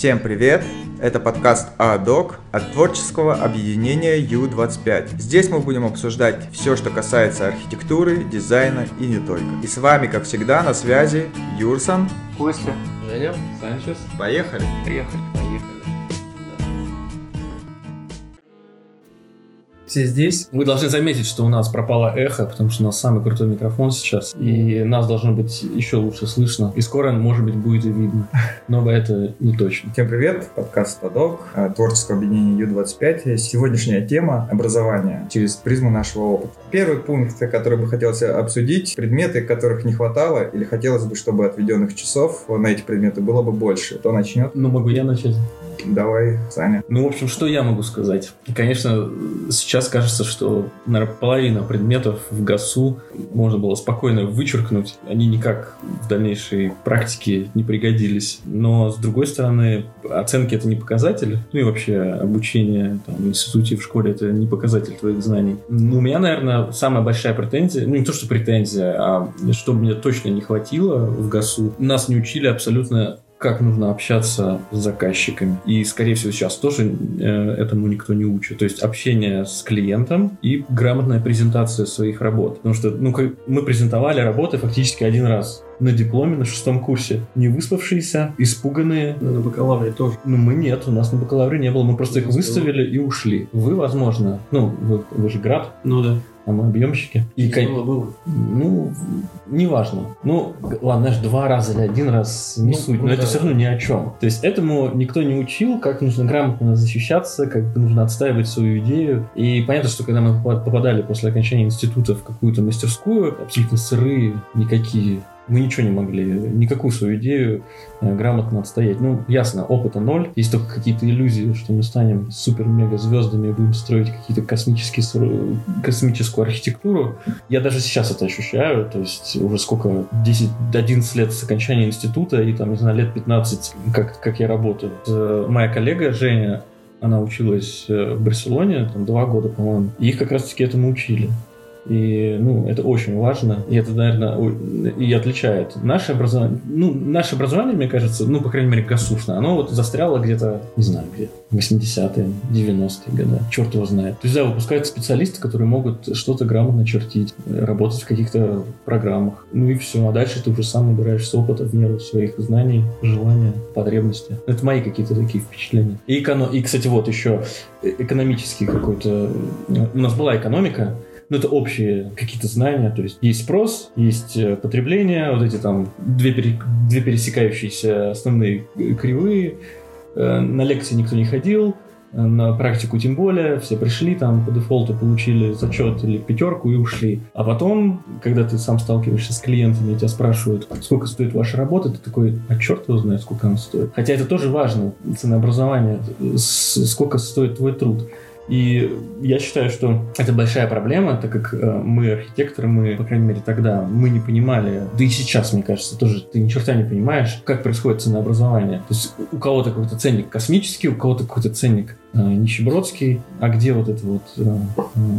Всем привет! Это подкаст АДОК от творческого объединения U25. Здесь мы будем обсуждать все, что касается архитектуры, дизайна и не только. И с вами, как всегда, на связи Юрсан, Костя, Женя, Санчес. Поехали! Поехали! Все здесь. Вы должны заметить, что у нас пропало эхо, потому что у нас самый крутой микрофон сейчас, и нас должно быть еще лучше слышно, и скоро, может быть, будет и видно, но это не точно. Всем привет, подкаст «Адок», творческое объединение U25. Сегодняшняя тема – образование через призму нашего опыта. Первый пункт, который бы хотелось обсудить – предметы, которых не хватало, или хотелось бы, чтобы отведенных часов на эти предметы было бы больше. Кто начнет? Могу я начать. Давай, Саня. Что я могу сказать? Конечно, сейчас кажется, что, наверное, половина предметов в ГАСУ можно было спокойно вычеркнуть. Они никак в дальнейшей практике не пригодились. Но, с другой стороны, оценки — это не показатель. И вообще обучение в институте, в школе — это не показатель твоих знаний. У меня, наверное, самая большая претензия, не то, что претензия, а что мне точно не хватило в ГАСУ. Нас не учили абсолютно, как нужно общаться с заказчиками. И, скорее всего, сейчас тоже этому никто не учит. То есть общение с клиентом и грамотная презентация своих работ. Потому что мы презентовали работы фактически один раз. На дипломе на 6 курсе. Не выспавшиеся, испуганные. Но на бакалавре тоже. Мы нет, у нас на бакалавре не было. Мы просто их выставили и ушли. Вы, возможно, вы же град. А мы объемщики. Было. Неважно. Ладно, даже 2 раза или 1 раз не суть. Но это все равно ни о чем. То есть этому никто не учил, как нужно грамотно защищаться, как нужно отстаивать свою идею. И понятно, что когда мы попадали после окончания института в какую-то мастерскую, абсолютно сырые, никакие, мы ничего не могли, никакую свою идею грамотно отстоять. Ясно, опыта ноль. Есть только какие-то иллюзии, что мы станем супер-мега-звездами и будем строить какие-то космическую архитектуру. Я даже сейчас это ощущаю. То есть уже сколько? 10-11 лет с окончания института и лет 15, как я работаю. Моя коллега Женя, она училась в Барселоне, 2 года, по-моему. И их как раз-таки этому учили. И, это очень важно. И это, наверное, и отличает наше образование. Наше образование, мне кажется, по крайней мере, ГАСУшное, оно застряло где-то, не знаю где, 80-е, 90-е годы. Черт его знает. То есть, выпускаются специалисты, которые могут что-то грамотно чертить, работать в каких-то программах. И все. А дальше ты уже сам набираешь с опыта в меру своих знаний, желания, потребностей. Это мои какие-то такие впечатления. И кстати, еще экономический какой-то... У нас была экономика, это общие какие-то знания, то есть есть спрос, есть потребление, эти две пересекающиеся основные кривые. На лекции никто не ходил, на практику тем более, все пришли, по дефолту получили зачет или 5 и ушли. А потом, когда ты сам сталкиваешься с клиентами, тебя спрашивают, сколько стоит ваша работа, ты такой, черт его знает, сколько она стоит. Хотя это тоже важно, ценообразование, сколько стоит твой труд. И я считаю, что это большая проблема, так как мы, архитекторы, по крайней мере, тогда, мы не понимали, да и сейчас, мне кажется, тоже ты ни черта не понимаешь, как происходит ценообразование. То есть у кого-то какой-то ценник космический, у кого-то какой-то ценник нищебродский, а где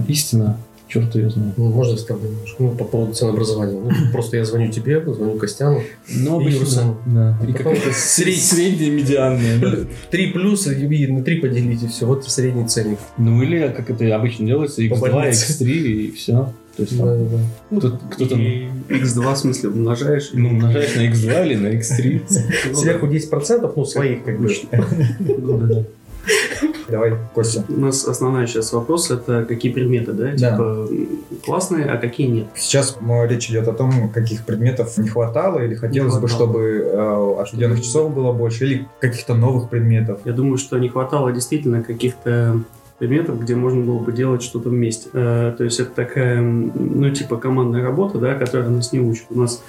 истина? Черт ее знает. Можно я скажу немножко? По поводу ценообразования. Просто я звоню тебе, звоню Костяну. И Руслану. Да. И какая-то средняя, медианная. Да. 3+ и на 3 поделите, все. Вот средний ценник. Или, как это обычно делается, x2, x3 и все. То есть, кто-то... И x2, в смысле, умножаешь? Умножаешь на x2 или на x3. Сверху 10%, своих, Давай, Костя. У нас основной сейчас вопрос — это какие предметы, да? Классные, а какие нет? Сейчас речь идет о том, каких предметов не хватало, или хотелось бы, чтобы отведенных часов было больше, или каких-то новых предметов. Я думаю, что не хватало действительно каких-то предметов, где можно было бы делать что-то вместе. То есть это такая, командная работа, да, которая нас не учит. У нас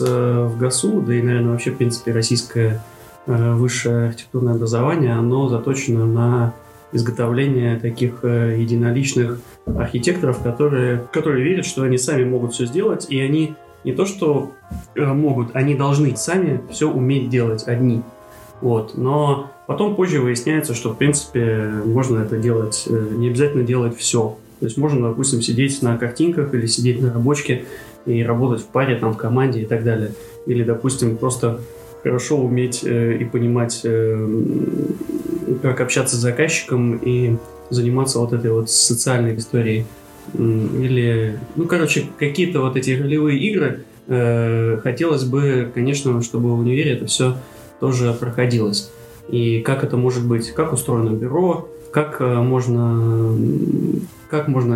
в ГАСУ, да и, наверное, вообще, в принципе, российская высшее архитектурное образование, оно заточено на изготовление таких единоличных архитекторов, которые верят, что они сами могут все сделать, и они не то что могут, они должны сами все уметь делать одни. Но потом позже выясняется, что в принципе можно это делать, не обязательно делать все. То есть можно, допустим, сидеть на картинках или сидеть на рабочке и работать в паре, в команде и так далее. Или, допустим, просто хорошо уметь и понимать, как общаться с заказчиком и заниматься вот этой вот социальной историей. Или, ну, короче, какие-то вот эти ролевые игры. Хотелось бы, конечно, чтобы в универе это все тоже проходилось. И как это может быть, как устроено бюро, как можно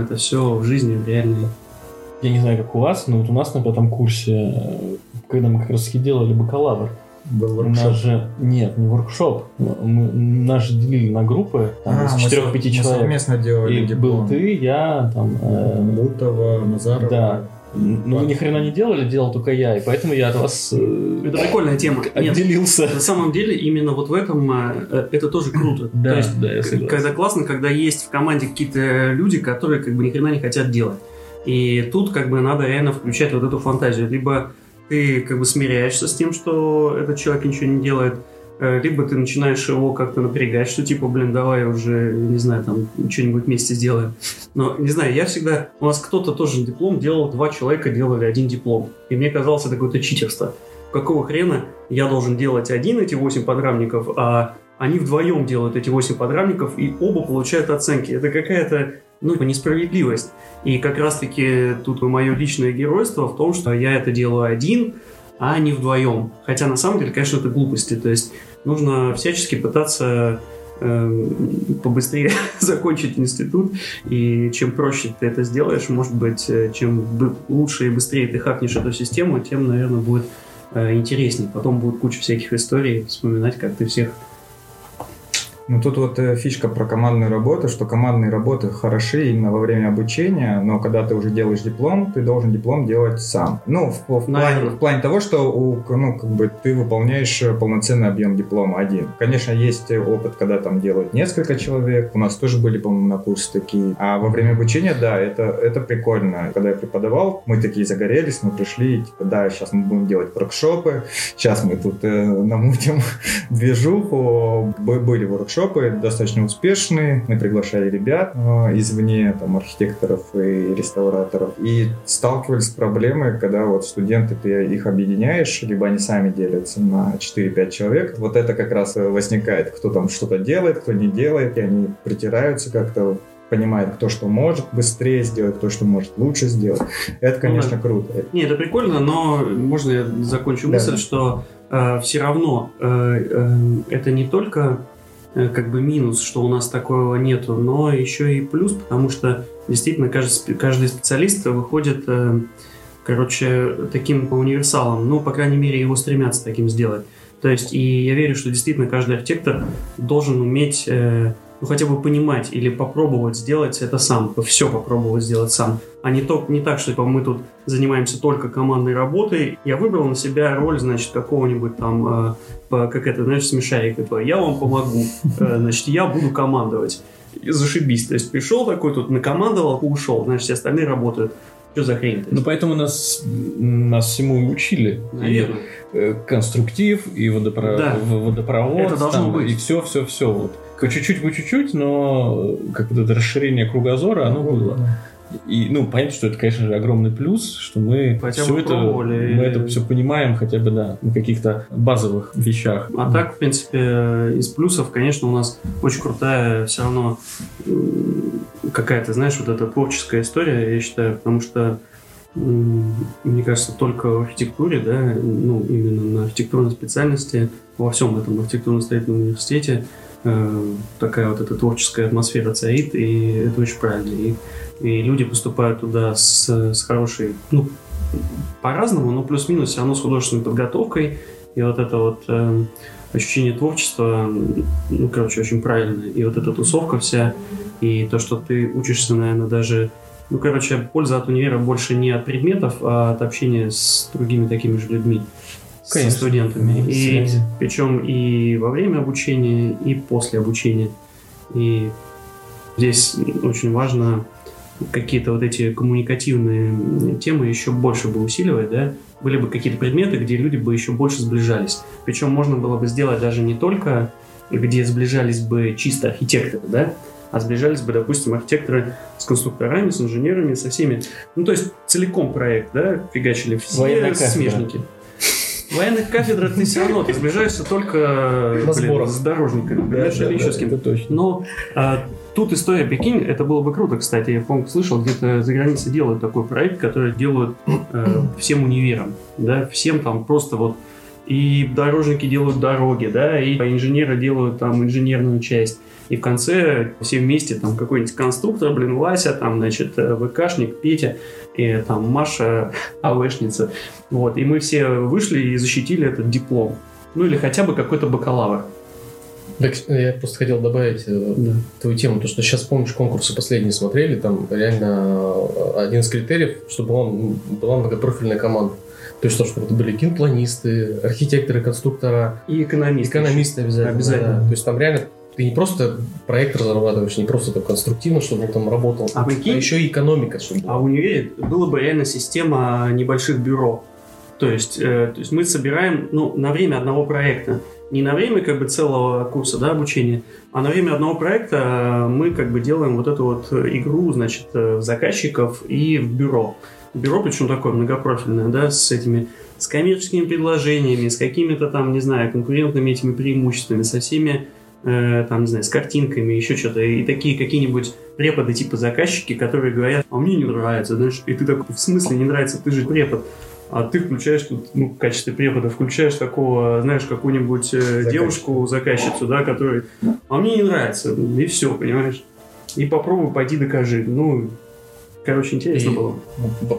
это все в жизни, в реальной. Я не знаю, как у вас, но вот у нас на пятом курсе, когда мы как раз делали бакалавр, был воркшоп. Нет, не воркшоп. Нас же делили на группы из 4-5 человек. Совместно делали. И был ты, я, там... Лутова, Назарова. Да. Ну, мы ни хрена не делали, делал только я, и поэтому я от вас... Это прикольная тема. Отделился. Нет, на самом деле, именно вот в этом это тоже круто. Да, то есть, да, я согласен. Когда классно, когда есть в команде какие-то люди, которые как бы ни хрена не хотят делать. И тут как бы надо реально включать вот эту фантазию. Либо ты как бы смиряешься с тем, что этот человек ничего не делает, либо ты начинаешь его как-то напрягать, что типа, блин, давай уже, не знаю, там, что-нибудь вместе сделаем. Но, не знаю, я всегда... У нас кто-то тоже диплом делал, 2 человека делали один диплом. И мне казалось, это какое-то читерство. Какого хрена я должен делать один эти 8 подрамников, а они вдвоем делают эти 8 подрамников, и оба получают оценки. Это какая-то, ну, несправедливость. И как раз-таки тут мое личное геройство в том, что я это делаю один, а не вдвоем. Хотя на самом деле, конечно, это глупости. То есть нужно всячески пытаться побыстрее закончить институт. И чем проще ты это сделаешь, может быть, чем лучше и быстрее ты хакнешь эту систему, тем, наверное, будет интереснее. Потом будет куча всяких историй вспоминать, как ты всех... Ну, тут вот фишка про командную работу, что командные работы хороши именно во время обучения, но когда ты уже делаешь диплом, ты должен диплом делать сам. Ну, в плане того, что ты выполняешь полноценный объем диплома один. Конечно, есть опыт, когда там делают несколько человек. У нас тоже были, по-моему, на курсе такие. А во время обучения, да, это прикольно. Когда я преподавал, мы такие загорелись, мы пришли, типа, да, сейчас мы будем делать воркшопы, сейчас мы тут намутим движуху. Были воркшопы. Достаточно успешные. Мы приглашали ребят извне, там, архитекторов и реставраторов. И сталкивались с проблемой, когда вот студенты, ты их объединяешь, либо они сами делятся на 4-5 человек. Вот это как раз возникает. Кто там что-то делает, кто не делает. И они притираются как-то, понимают, кто что может быстрее сделать, кто что может лучше сделать. Это, конечно, круто. Не, это прикольно, но можно я закончу мысль, что все равно это не только... как бы минус, что у нас такого нету, но еще и плюс, потому что действительно каждый специалист выходит, таким универсалом, ну, по крайней мере, его стремятся таким сделать. То есть, и я верю, что действительно каждый архитектор должен уметь, хотя бы понимать или попробовать сделать это сам, все попробовать сделать сам, а не так, что типа, мы тут занимаемся только командной работой, я выбрал на себя роль, значит, какого-нибудь там, смешарика, типа, я вам помогу, значит, я буду командовать, и зашибись, то есть пришел такой тут, накомандовал, ушел, значит, все остальные работают. Что за хрень? Ну, поэтому нас всему и учили. Наверное. И конструктив, и водопровод. Это должно быть. И все. Вот. По чуть-чуть, но как вот это расширение кругозора, оно было. Да. И, понятно, что это, конечно же, огромный плюс, что мы это все понимаем хотя бы, да, на каких-то базовых вещах. А так, в принципе, из плюсов, конечно, у нас очень крутая все равно какая-то, знаешь, вот эта творческая история, я считаю, потому что, мне кажется, только в архитектуре, да, именно на архитектурной специальности, во всем этом архитектурно-строительном университете такая вот эта творческая атмосфера царит, и это очень правильно. И люди поступают туда с хорошей, по-разному, но плюс-минус все равно с художественной подготовкой. И вот это вот ощущение творчества, очень правильное. И вот эта тусовка вся, и то, что ты учишься, наверное, даже... польза от универа больше не от предметов, а от общения с другими такими же людьми. Конечно. Со студентами. И, причем и во время обучения, и после обучения. И здесь очень важно... какие-то вот эти коммуникативные темы еще больше бы усиливать, да, были бы какие-то предметы, где люди бы еще больше сближались. Причем можно было бы сделать даже не только, где сближались бы чисто архитекторы, да, а сближались бы, допустим, архитекторы с конструкторами, с инженерами, со всеми. То есть целиком проект, да, фигачили все смежники. В военных кафедрах ты все равно сближаешься только с дорожниками, или еще с кем-то точно. Но тут история Пекин, это было бы круто, кстати. Я, по-моему, слышал, где-то за границей делают такой проект, который делают всем универам, да, всем там просто вот. И дорожники делают дороги, да, и инженеры делают там инженерную часть. И в конце все вместе там какой-нибудь конструктор, блин, Вася, там, значит, ВКшник, Петя, и там Маша, АВшница. Вот, и мы все вышли и защитили этот диплом. Ну, или хотя бы какой-то бакалавр. Так, я просто хотел добавить твою тему, то, что сейчас, помнишь, конкурсы последние смотрели, там реально один из критериев, чтобы он была многопрофильная команда. То есть, чтобы это были кинпланисты, архитекторы, конструктора. И экономисты. Экономисты обязательно. Да. То есть, там реально ты не просто проект разрабатываешь, не просто там конструктивно, чтобы он там работал, а еще и экономика. Чтобы... А в универе была бы реально система небольших бюро. То есть мы собираем на время одного проекта. Не на время как бы целого курса, да, обучения, а на время одного проекта мы как бы делаем вот эту вот игру, значит, заказчиков и в бюро. Бюро, причем такое многопрофильное, да, с коммерческими предложениями, с какими-то там, не знаю, конкурентными этими преимуществами, со всеми, там, не знаю, с картинками, еще что-то. И такие какие-нибудь преподы типа заказчики, которые говорят, а мне не нравится, знаешь, и ты такой, в смысле не нравится, ты же препод. А ты включаешь тут, в качестве препода, включаешь такого, знаешь, какую-нибудь девушку-заказчицу, да, которая, а мне не нравится, и все, понимаешь. И попробуй, пойди докажи, короче, интересно было.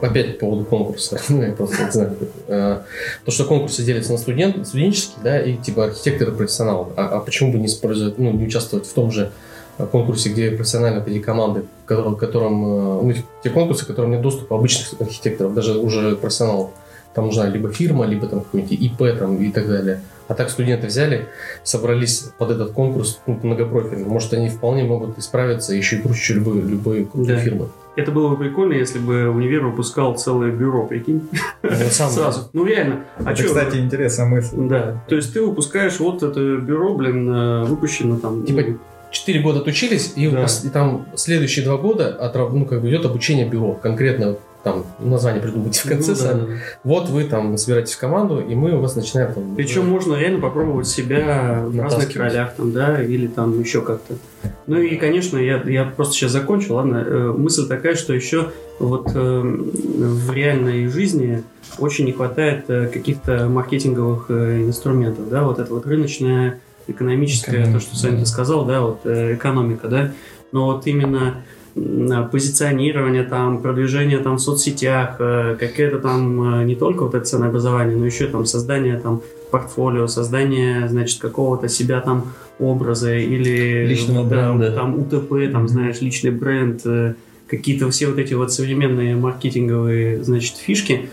Опять по поводу конкурса. Я просто не знаю. То, что конкурсы делятся на студенческие, да, и типа архитекторы-профессионалы. А почему бы не использовать, не участвовать в том же конкурсе, где профессионально были команды, те конкурсы, к которым нет доступа обычных архитекторов, даже уже профессионалов. Там нужна либо фирма, либо там какой-нибудь ИП там, и так далее. А так студенты взяли, собрались под этот конкурс многопрофильный. Может, они вполне могут исправиться еще и круче любой крупной фирмы. Это было бы прикольно, если бы универ выпускал целое бюро, прикинь. Сразу. Реально. Это, кстати, интересная мысль. Да. То есть ты выпускаешь вот это бюро, блин, выпущено там... 4 года отучились, и там следующие 2 года идет обучение бюро. Конкретно там название придумайте в конце сами. Да. Вот вы там собираетесь в команду, и мы у вас начинаем там... Причем можно реально попробовать себя в разных ролях, там, да, или там еще как-то. И, конечно, я просто сейчас закончу, ладно. Мысль такая, что еще в реальной жизни очень не хватает каких-то маркетинговых инструментов, да, вот это вот рыночное... экономическое, то, что Саня сказал, да, вот экономика, да, но вот именно позиционирование там, продвижение там в соцсетях, какое-то там не только вот это ценообразование, но еще там создание там портфолио, создание, значит, какого-то себя там образа или личного бренда, там УТП, там, знаешь, личный бренд, какие-то все вот эти вот современные маркетинговые, значит, фишки,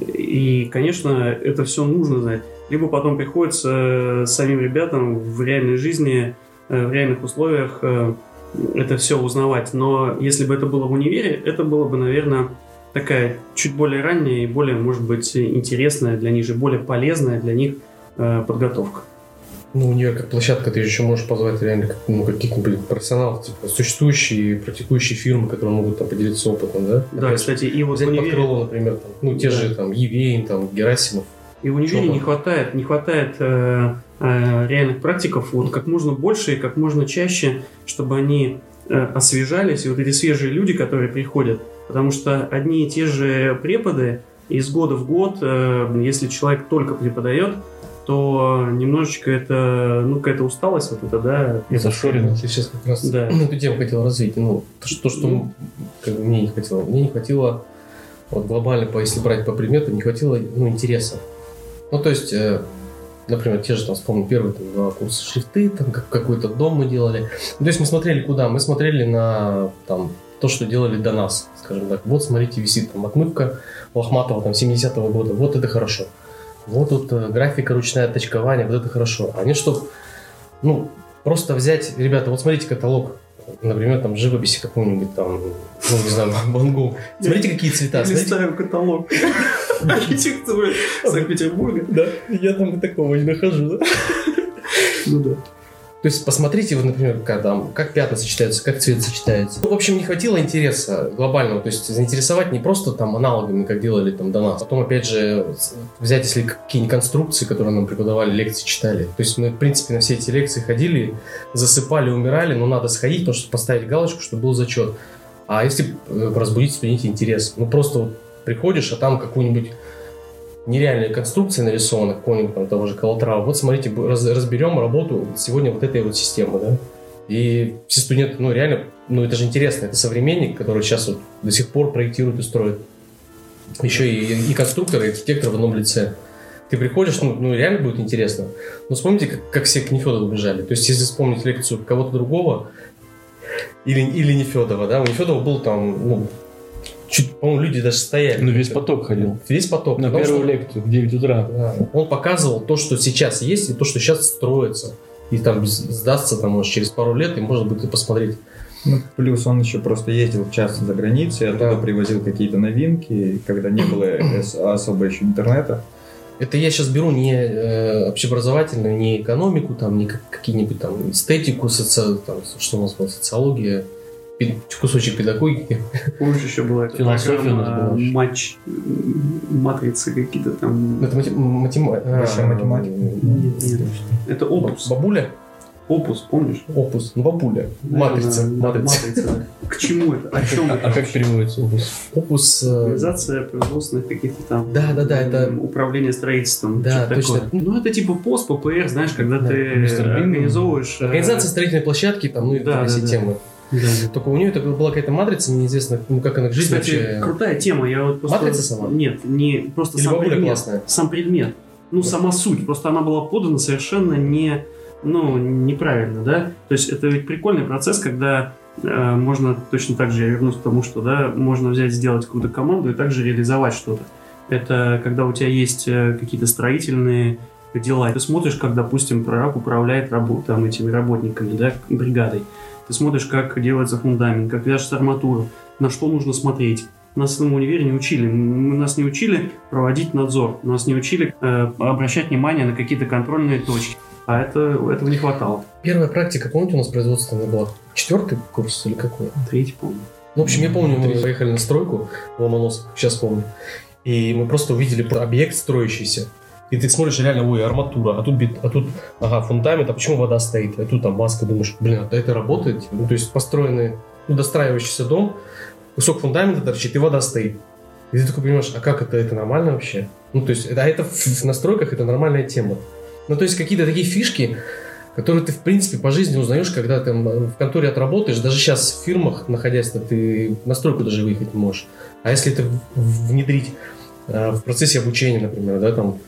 и, конечно, это все нужно знать. Либо потом приходится самим ребятам в реальной жизни, в реальных условиях это все узнавать. Но если бы это было в универе, это было бы, наверное, такая чуть более ранняя и более, может быть, интересная для них же, более полезная для них подготовка. Универ как площадка, ты еще можешь позвать реально каких-нибудь профессионалов, типа существующие, практикующие фирмы, которые могут там поделиться опытом, да? Да, опять, кстати, и вот в универе... Подкрыло, например, там, те же там Евгений, там, Герасимов. И в универе не хватает реальных практиков как можно больше и как можно чаще, чтобы они освежались, и вот эти свежие люди, которые приходят. Потому что одни и те же преподы из года в год, если человек только преподает, то немножечко это, какая-то усталость вот эта, да. И зашоренность. Я сейчас как раз эту тему хотел развить. Мне не хватило, глобально, если брать по предметам, не хватило интереса. Например, те же, вспомню, первые 2 курса шрифты, какой-то дом мы делали. То есть мы смотрели куда? Мы смотрели на то, что делали до нас, скажем так. Вот, смотрите, висит отмывка Лохматова 70-го года. Вот это хорошо. Вот тут графика, ручная точкование, вот это хорошо. А не чтоб, просто взять, ребята, вот смотрите каталог, например, там живописи какого-нибудь Ван Гога. Смотрите, какие цвета. Я листаю каталог архитектуры Санкт-Петербурга. Да, я там и такого не нахожу, да? Ну да. То есть посмотрите, вот, например, как пятна сочетаются, как цвет сочетается. Ну, в общем, не хватило интереса глобального, то есть заинтересовать не просто там аналогами, как делали там до нас. Потом, опять же, взять, если какие-нибудь конструкции, которые нам преподавали, лекции читали. То есть мы, в принципе, на все эти лекции ходили, засыпали, умирали, но надо сходить, потому что поставить галочку, чтобы был зачет. А если разбудить, студенческий интерес? Ну, просто вот приходишь, а там какую-нибудь нереальная конструкция нарисована, какого-нибудь там того же колотрава. Вот смотрите, разберем работу сегодня вот этой вот системы, да. И все студенты, ну реально, ну это же интересно, это современник, который сейчас вот до сих пор проектирует и строит. Еще и конструктор, и архитектор в одном лице. Ты приходишь, ну реально будет интересно. Но вспомните, как все к Нефёдову бежали. То есть если вспомнить лекцию кого-то другого или Нефёдова, да, у Нефёдова был там, ну, чуть, по-моему, люди даже стояли. Ну, весь поток ходил. Весь поток. На первую лекцию в 9 утра. Да, он показывал то, что сейчас есть, и то, что сейчас строится. И там сдастся, там, может, через пару лет, и, может быть, и посмотреть. Ну, плюс он еще просто ездил часто за границей, оттуда привозил какие-то новинки, когда не было особо еще интернета. Это я сейчас беру не общеобразовательную, не экономику, там, не какие-нибудь там эстетику, там, что у нас было, социология. Кусочек педагогики. Помнишь, еще была программа матч, матрицы какие-то там. Это математика. Нет. Это опус. Бабуля? Опус, помнишь? Опус. Ну, бабуля. Матрица. К чему это? О чем это? А как переводится опус? Опус. Организация производственных каких-то там. Да. Это управление строительством. Да, точно. Ну, это типа пост, ППР, знаешь, когда ты организовываешь. Организация строительной площадки, там, ну и там все темы. Да. Только у нее это была какая-то матрица, неизвестно, ну как она к жизни вообще. Крутая тема, я вот просто. Матрица сама? Нет, не просто сам предмет. Сам предмет. Ну, да. Сама суть. Просто она была подана совершенно неправильно, да. То есть это ведь прикольный процесс, когда можно точно так же, я вернусь к тому, что да, можно взять, сделать какую-то команду и также реализовать что-то. Это когда у тебя есть какие-то строительные дела. Ты смотришь, как, допустим, прораб управляет там, этими работниками, да, бригадой. Ты смотришь, как делается фундамент, как вяжется арматура, на что нужно смотреть. Нас в универе не учили. Нас не учили проводить надзор. Нас не учили обращать внимание на какие-то контрольные точки. А этого не хватало. Первая практика, помните, у нас производственная была? 4-й курс или какой? 3-й, помню. Ну, в общем, я помню, мы поехали на стройку в Ломоносок, сейчас помню. И мы просто увидели объект строящийся. И ты смотришь, реально, ой, арматура, а тут фундамент, а почему вода стоит? А тут там маска, думаешь, блин, да это работает? Ну, то есть построенный, достраивающийся дом, кусок фундамента торчит, и вода стоит. И ты такой понимаешь, а как это нормально вообще? Ну, то есть, это в настройках это нормальная тема. Ну, то есть, какие-то такие фишки, которые ты, в принципе, по жизни узнаешь, когда ты в конторе отработаешь, даже сейчас в фирмах, находясь, ты на стройку даже выехать не можешь. А если это внедрить в процессе обучения, например, да, там.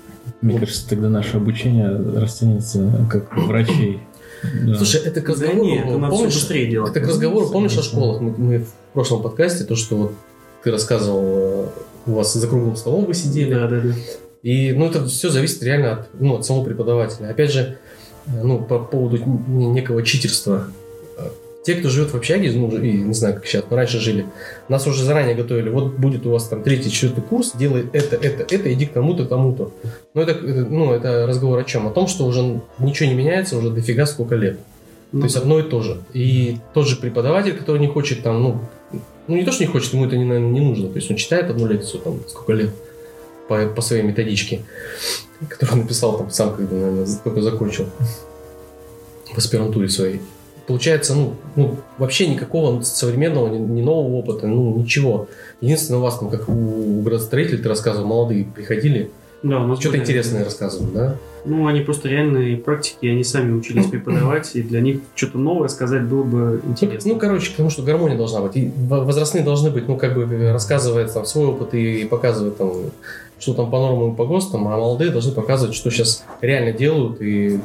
Мне кажется, тогда наше обучение расценится как врачей. Да. Слушай, это к разговору, помнишь, о школах? Мы в прошлом подкасте, то, что вот ты рассказывал, у вас за круглым столом вы сидели. Да. И, это все зависит реально от самого преподавателя. Опять же, по поводу некого читерства. Те, кто живет в общаге, и не знаю, как сейчас, но раньше жили, нас уже заранее готовили. Вот будет у вас там 3-й, 4-й курс, делай это, иди к тому-то, тому-то. Но это разговор о чем? О том, что уже ничего не меняется, уже дофига сколько лет. То есть одно и то же. И тот же преподаватель, который не хочет там, не то, что не хочет, ему это, наверное, не нужно. То есть он читает одну лекцию там сколько лет по своей методичке, которую он написал там сам, когда, наверное, только закончил в аспирантуре своей. Получается, вообще никакого современного, ни нового опыта, ничего. Единственное, у вас, как у градостроителей, ты рассказывал, молодые приходили, да, что-то интересное рассказывали, да? Ну, они просто реальные практики, они сами учились преподавать, и для них что-то новое сказать было бы интересно. Потому что гармония должна быть, и возрастные должны быть, рассказывает там свой опыт и показывает там, что там по нормам и по ГОСТам, а молодые должны показывать, что сейчас реально делают и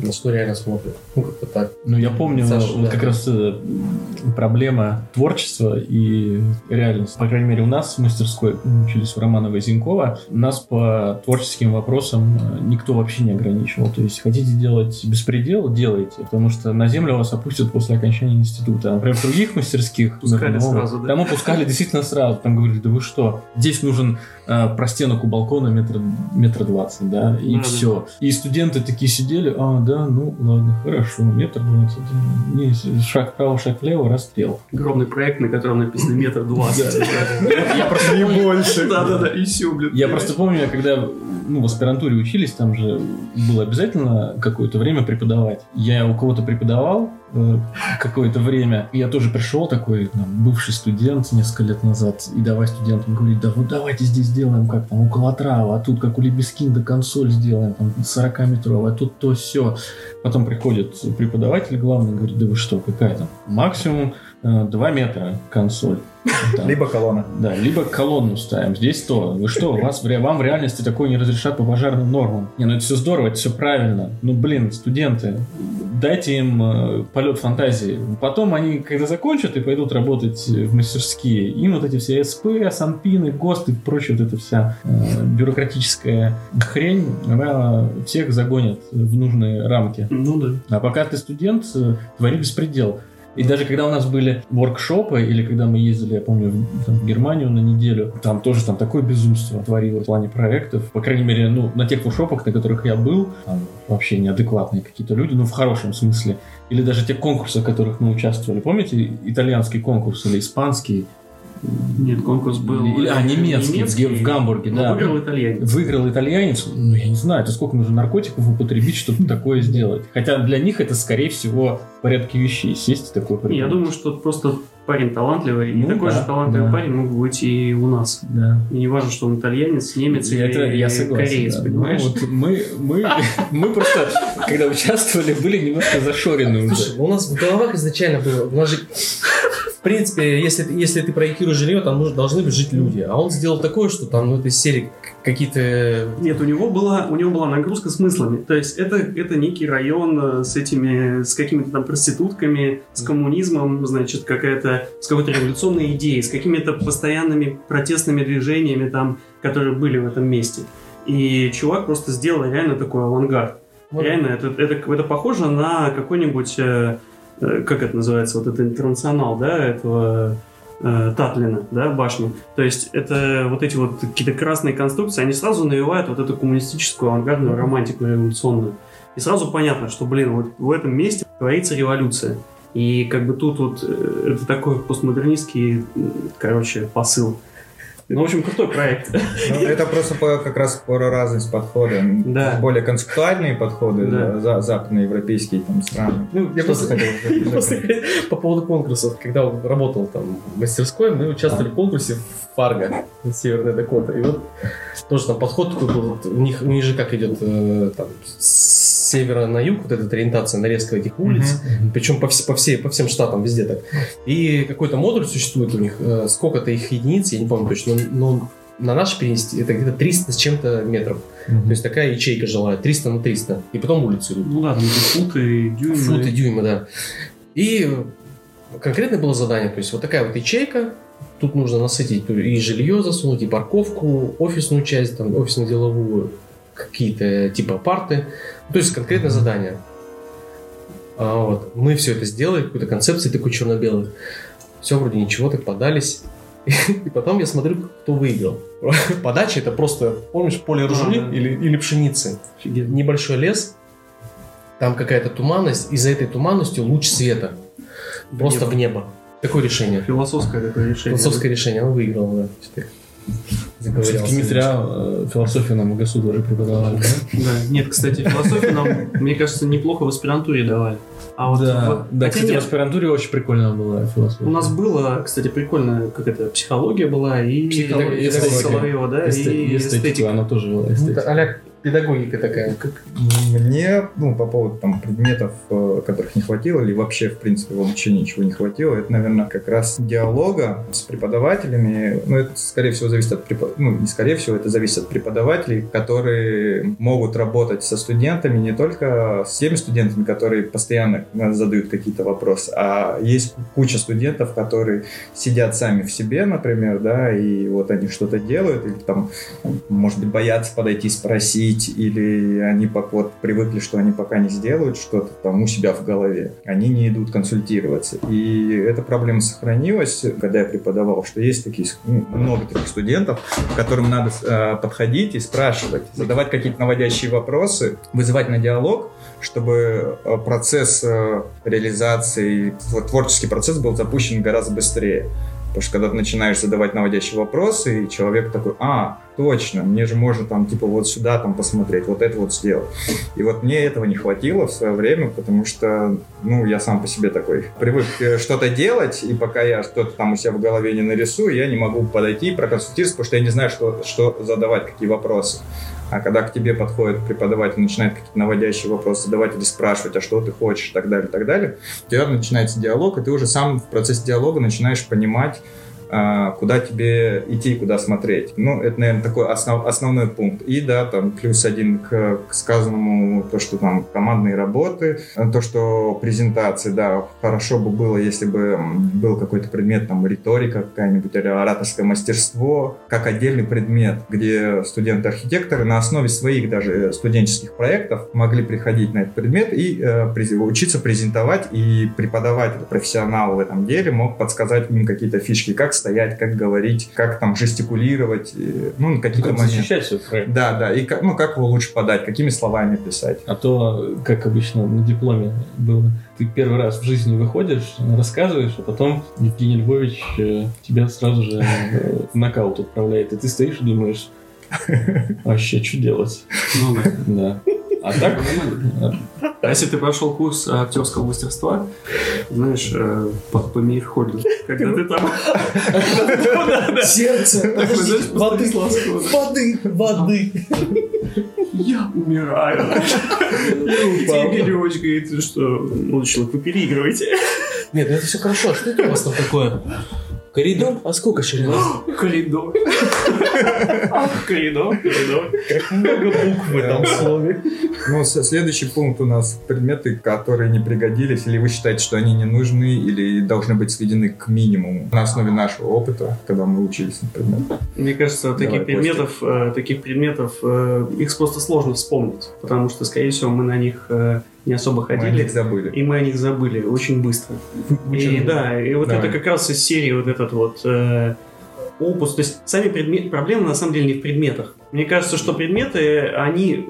на что реально смотрят. Как-то так. Я помню, Саша, как раз проблема творчества и реальности. По крайней мере, у нас в мастерской, мы учились у Романа Возенкова, нас по творческим вопросам никто вообще не ограничивал. То есть, хотите делать беспредел, делайте. Потому что на землю вас опустят после окончания института. Например, в других мастерских там опускали действительно сразу. Там говорили, да вы что? Здесь нужен простенок у балкона метра 20, да, и все. И студенты такие сидели, да, ну ладно, хорошо, метр 20. Не, шаг вправо, шаг влево, расстрел. Огромный проект, на котором написано метр 20. Я просто не больше. Да-да-да, и все, блин. Я просто помню, когда в аспирантуре учились, там же было обязательно какое-то время преподавать. Я у кого-то преподавал какое-то время. Я тоже пришел такой, бывший студент несколько лет назад, и давай студентам говорить, да вот давайте здесь сделаем как там у Колотрава, а тут как у Либескинда консоль сделаем, там 40-метровая, а тут то все. Потом приходит преподаватель главный, говорит, да вы что, какая там максимум 2 метра консоль. Там. Либо колонна. Да, либо колонну ставим. Здесь то. Вы что, вам в реальности такое не разрешат по пожарным нормам. Не, ну это все здорово, это все правильно. Ну, блин, студенты, дайте им полет фантазии. Потом они, когда закончат и пойдут работать в мастерские, им вот эти все СП, санпины, ГОСТ и прочее, вот эта вся бюрократическая хрень, она всех загонит в нужные рамки. Ну да. А пока ты студент, твори беспредел. И даже когда у нас были воркшопы, или когда мы ездили, я помню, в Германию на неделю, там тоже там такое безумство творилось в плане проектов. По крайней мере, на тех воркшопах, на которых я был, там вообще неадекватные какие-то люди, в хорошем смысле. Или даже те конкурсы, в которых мы участвовали. Помните, итальянский конкурс или испанский? Нет, конкурс был... немецкий, в Гамбурге, да. Выиграл итальянец. Ну, я не знаю, это сколько нужно наркотиков употребить, чтобы такое сделать. Хотя для них это, скорее всего, порядки вещей. Сесть и такое... Я думаю, что просто парень талантливый, и такой же талантливый парень мог быть и у нас. Да. И не важно, что он итальянец, немец или кореец, понимаешь? Мы просто, когда участвовали, были немножко зашорены уже. Слушай, у нас в головах изначально было... В принципе, если ты проектируешь жилье, там должны быть жить люди. А он сделал такое, что там этой серии какие-то... Нет, у него была нагрузка смыслами. То есть это некий район с какими-то там проститутками, с коммунизмом, значит, с какой-то революционной идеей, с какими-то постоянными протестными движениями там, которые были в этом месте. И чувак просто сделал реально такой авангард. Вот. Реально, это похоже на какой-нибудь... как это называется, вот это интернационал, да, этого Татлина, да, башни. То есть это вот эти вот какие-то красные конструкции, они сразу навевают вот эту коммунистическую авангардную романтику революционную. И сразу понятно, что, блин, вот в этом месте творится революция. И как бы тут вот это такой постмодернистский, посыл. Ну, в общем, крутой проект. Это просто как раз про разность подхода. Да. Более концептуальные подходы, да. Западноевропейские там страны. Я просто хотел по поводу конкурсов. Когда работал там в мастерской, мы участвовали в конкурсе в Фарго, Северная Дакота. И вот тоже там подход такой был. У них же как идет там с севера на юг, вот эта ориентация, нарезка этих улиц, причем по всем штатам, везде так. И какой-то модуль существует у них, сколько-то их единиц, я не помню точно, но на наш перенести это где-то 300 с чем-то метров. То есть такая ячейка жилая, 300 на 300. И потом улицу идут. Ну да, там фут и дюймы, да. И конкретно было задание, то есть вот такая вот ячейка, тут нужно насытить и жилье засунуть, и парковку, офисную часть, там, офисно-деловую, какие-то типа апарты. То есть конкретное задание. А вот, мы все это сделали, какой-то концепции такой черно-белый. Все вроде ничего, так подались. И потом я смотрю, кто выиграл. Подача — это просто, помнишь, поле ржи или пшеницы. Офигеть. Небольшой лес, там какая-то туманность, и за этой туманностью луч света. Просто в небо. Такое решение. Философское решение. Оно выиграло, да. Все-таки не зря философию нам ГАСУ даже преподавали, да? Да, нет, кстати, философию нам, мне кажется, неплохо в аспирантуре давали. А вот кстати, в аспирантуре очень прикольно была философия. У нас было, кстати, прикольно, психология была и Соловьева, да, и эстетика. Она тоже была эстетика. А-ля педагогика такая. Мне, по поводу предметов, которых не хватило, или вообще, в принципе, в обучении ничего не хватило, это, наверное, как раз диалога с преподавателями. Это, скорее всего, зависит от преподавателей, которые могут работать со студентами, не только с теми студентами, которые постоянно задают какие-то вопросы, а есть куча студентов, которые сидят сами в себе, например, да, и вот они что-то делают, или может быть, боятся подойти и спросить, пить, или они вот привыкли, что они пока не сделают что-то там у себя в голове, они не идут консультироваться. И эта проблема сохранилась, когда я преподавал, что есть такие, много таких студентов, к которым надо подходить и спрашивать, задавать какие-то наводящие вопросы, вызывать на диалог, чтобы процесс реализации, творческий процесс был запущен гораздо быстрее. Потому что когда ты начинаешь задавать наводящие вопросы, и человек такой, точно, мне же можно там, типа, вот сюда там посмотреть, вот это вот сделать. И вот мне этого не хватило в свое время, потому что, я сам по себе такой привык что-то делать, и пока я что-то там у себя в голове не нарисую, я не могу подойти и проконсультироваться, потому что я не знаю, что задавать, какие вопросы. А когда к тебе подходит преподаватель, начинает какие-то наводящие вопросы задавать или спрашивать, а что ты хочешь, и так далее, у тебя начинается диалог, и ты уже сам в процессе диалога начинаешь понимать, куда тебе идти, куда смотреть. Это, наверное, такой основной пункт. И да, там плюс один к сказанному, то, что там командные работы, то, что презентации, да, хорошо бы было, если бы был какой-то предмет, там, риторика какая-нибудь, или ораторское мастерство, как отдельный предмет, где студенты-архитекторы на основе своих даже студенческих проектов могли приходить на этот предмет и учиться презентовать, и преподаватель, профессионал в этом деле мог подсказать им какие-то фишки, как стоять, как говорить, как там жестикулировать, какие-то моменты. Защищать свой проект. Да, и как его лучше подать, какими словами писать. А то, как обычно на дипломе было, ты первый раз в жизни выходишь, рассказываешь, а потом Евгений Львович тебя сразу же в нокаут отправляет, и ты стоишь и думаешь, вообще, что делать? Да. А так нормально. А если ты прошел курс актерского мастерства, знаешь, по мейрхольду, когда ты там... Сердце, воды. Я умираю. Тебе Лёвич говорит, что лучше вы переигрываете. Нет, это все хорошо. Что это у вас там такое? Коридор? А сколько ширина? Коридор. Как много букв в этом слове. Следующий пункт у нас предметы, которые не пригодились, или вы считаете, что они не нужны, или должны быть сведены к минимуму на основе нашего опыта, когда мы учились, например. Мне кажется, таких предметов, их просто сложно вспомнить, потому что, скорее всего, мы на них... не особо ходили, и мы о них забыли очень быстро. Это как раз из серии опус. То есть сами проблемы на самом деле не в предметах. Мне кажется, что предметы, они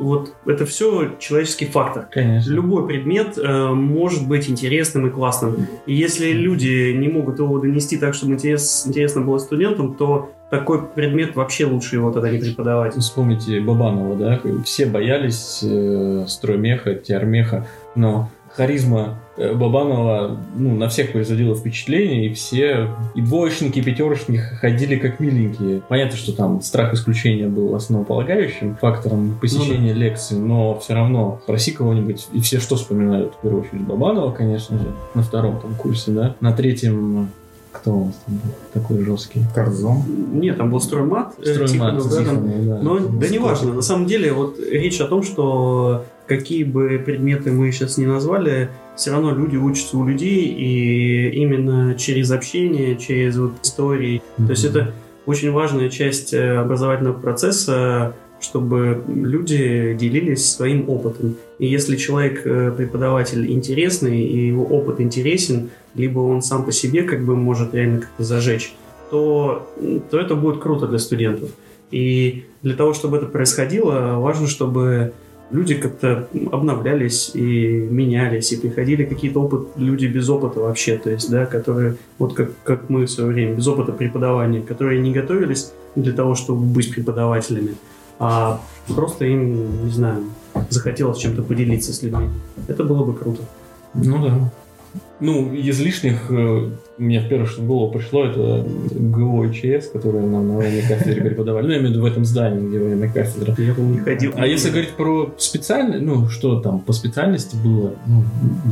это все человеческий фактор. Конечно. Любой предмет может быть интересным и классным. И если люди не могут его донести так, чтобы интересно было студентам, то такой предмет вообще лучше его тогда не преподавать. Вспомните Бабанова, да? Все боялись строймеха, теормеха, но харизма Бабанова на всех производила впечатление, и все, и двоечники, и пятерочники ходили как миленькие. Понятно, что там страх исключения был основополагающим фактором посещения лекций, но все равно спроси кого-нибудь, и все что вспоминают? В первую очередь Бабанова, конечно же, на втором там курсе, да? На третьем... Кто у вас там был такой жесткий? Корзон? Нет, там был строймат, Тихонов. Но неважно, на самом деле речь о том, что какие бы предметы мы сейчас не назвали, все равно люди учатся у людей, и именно через общение, через истории. Mm-hmm. То есть это очень важная часть образовательного процесса, чтобы люди делились своим опытом. И если человек, преподаватель, интересный, и его опыт интересен, либо он сам по себе может реально как-то зажечь, то это будет круто для студентов. И для того, чтобы это происходило, важно, чтобы люди как-то обновлялись и менялись, и приходили какие-то люди без опыта вообще, то есть, да, которые, как мы в свое время, без опыта преподавания, которые не готовились для того, чтобы быть преподавателями, а просто им, не знаю, захотелось чем-то поделиться с людьми. Это было бы круто. Да. Из лишних мне в первую очередь в голову пришло, это ГО ЧС, которое нам на военной кафедре преподавали. Я имею в виду в этом здании, где военная кафедра. Я бы не ходил. А если говорить про специальность, что там по специальности было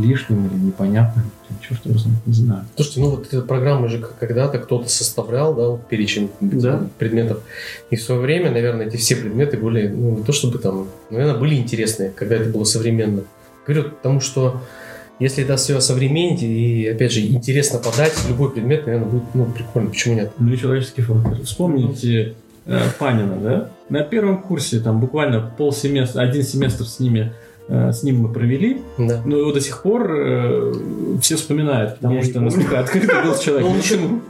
лишним или непонятным, черт его знает, не знаю. Слушайте, эта программа же когда-то кто-то составлял, перечень предметов. И в свое время, наверное, эти все предметы были, не то чтобы там, наверное, были интересные, когда это было современно. Говорю, потому что если это все современнить и, опять же, интересно подать, любой предмет, наверное, будет прикольно. Почему нет? Человеческий фактор. Вспомните Панина, да? На первом курсе, там буквально полсеместра, один семестр с ним мы провели, да. Но его до сих пор все вспоминают, потому что насколько открытый был человек.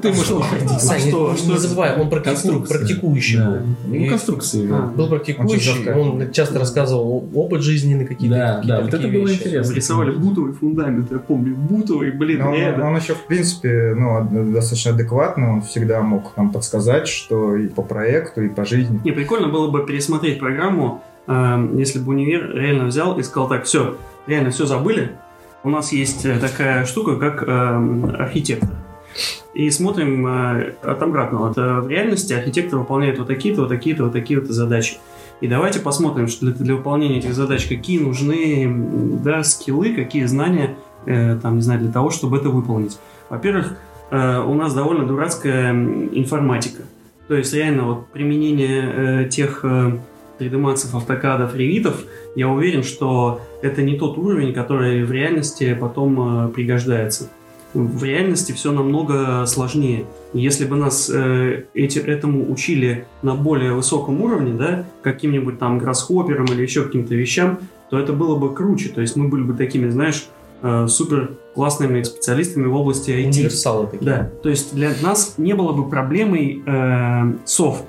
Ты можешь уходить. Не забывай, он практикующий был. Ну, конструкции. Был практикующий, он часто рассказывал опыт жизненный какие-то. Да, вот это было интересно. Рисовали бутовый фундамент, я помню, бутовый, блин. Он еще, в принципе, достаточно адекватный, он всегда мог нам подсказать, что и по проекту, и по жизни. Не, прикольно было бы пересмотреть программу, если бы универ реально взял и сказал так, все, реально все забыли, у нас есть такая штука, как архитектор. И смотрим от обратного. В реальности архитектор выполняет вот такие-то, вот такие-то, вот такие-то задачи. И давайте посмотрим, что для выполнения этих задач какие нужны, да, скиллы, какие знания, там, не знаю, для того, чтобы это выполнить. Во-первых, у нас довольно дурацкая информатика. То есть реально вот применение тех... 3D-мансов, автокадов, ревитов, я уверен, что это не тот уровень, который в реальности потом пригождается. В реальности все намного сложнее. Если бы нас этому учили на более высоком уровне, да, каким-нибудь там гроссхоппером или еще каким-то вещам, то это было бы круче. То есть мы были бы такими, знаешь, супер классными специалистами в области IT. Универсалы такие. Да. То есть для нас не было бы проблемой софт.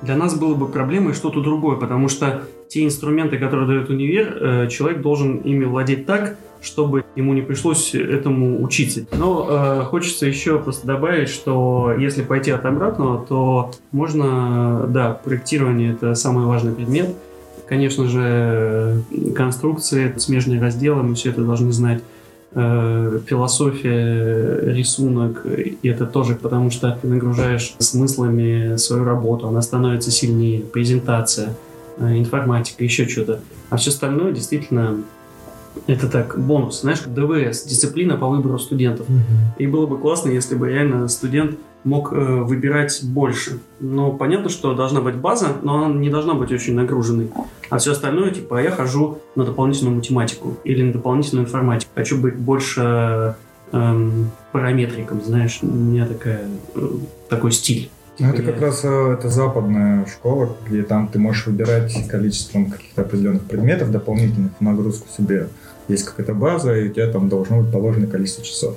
Для нас было бы проблемой что-то другое, потому что те инструменты, которые дает универ, человек должен ими владеть так, чтобы ему не пришлось этому учиться. Но хочется еще просто добавить, что если пойти от обратного, то можно, да, проектирование – это самый важный предмет. Конечно же, конструкции, смежные разделы, мы все это должны знать. Философия, рисунок, и это тоже потому, что ты нагружаешь смыслами свою работу, она становится сильнее, презентация, информатика, еще что-то. А все остальное действительно это так, бонус, знаешь, ДВС, дисциплина по выбору студентов. И было бы классно, если бы реально студент мог выбирать больше. Но понятно, что должна быть база, но она не должна быть очень нагруженной. А все остальное, типа, я хожу на дополнительную математику или на дополнительную информатику. Хочу быть больше параметриком, знаешь, у меня такой стиль. Ну, это как раз это западная школа, где там ты можешь выбирать количеством каких-то определенных предметов дополнительных в нагрузку себе. Есть какая-то база, и у тебя там должно быть положенное количество часов.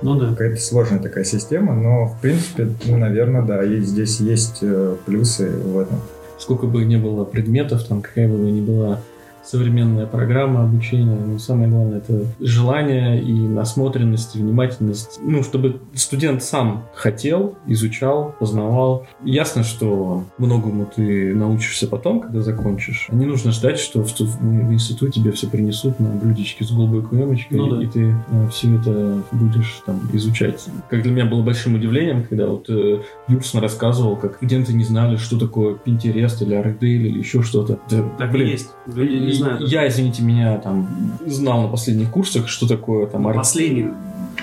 Ну да. Какая-то сложная такая система, но, в принципе, наверное, да, и здесь есть плюсы в этом. Сколько бы ни было предметов, там какая бы ни была современная программа обучения, но самое главное — это желание и насмотренность, и внимательность. Ну, чтобы студент сам хотел, изучал, познавал. Ясно, что многому ты научишься потом, когда закончишь. Не нужно ждать, что в институт тебе все принесут на блюдечке с голубой каемочкой, ну, да. И ты все это будешь там изучать. Как для меня было большим удивлением, когда вот Юрсон рассказывал, как студенты не знали, что такое Pinterest или ArcDale или еще что-то. Да, так блин, есть. Я, извините меня, там знал на последних курсах, что такое там... На последних,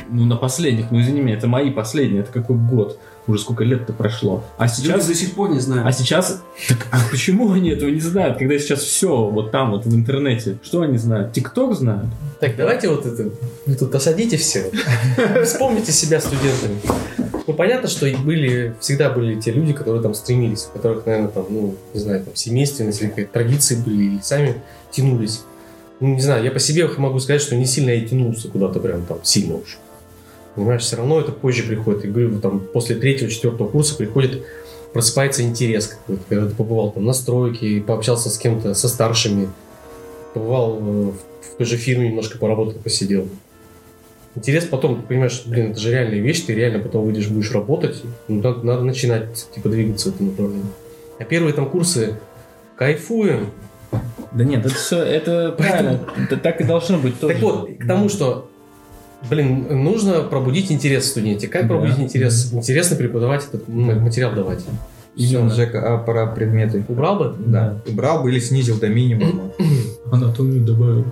извини меня, это мои последние, это какой год, уже сколько лет-то прошло. А сейчас... Люди до сих пор не знают. А сейчас... Так, а почему они этого не знают, когда сейчас все вот там вот в интернете? Что они знают? TikTok знают? Так, давайте вот это... Вы тут осадите все. Вспомните себя студентами. Ну, понятно, что всегда были те люди, которые там стремились, у которых, наверное, там, семейственность или какие-то традиции были, или сами тянулись. Ну, не знаю, я по себе могу сказать, что не сильно я тянулся куда-то прям там сильно уж. Понимаешь, все равно это позже приходит. Я говорю, там, после 3-4 курса просыпается интерес какой-то. Когда ты побывал там на стройке, пообщался с кем-то, со старшими, побывал в той же фирме, немножко поработал, посидел. Интерес потом, ты понимаешь, блин, это же реальная вещь, ты реально потом выйдешь, будешь работать, надо начинать, двигаться в этом направлении. А первые там курсы кайфуем. Да нет, это все, это правильно, это так и должно быть тоже. Так вот, к тому, что, нужно пробудить интерес в студенте. Как пробудить интерес? Интересно преподавать этот материал давать. Жека, а про предметы? Убрал бы? Да. Убрал бы или снизил до минимума. Анатомию добавил.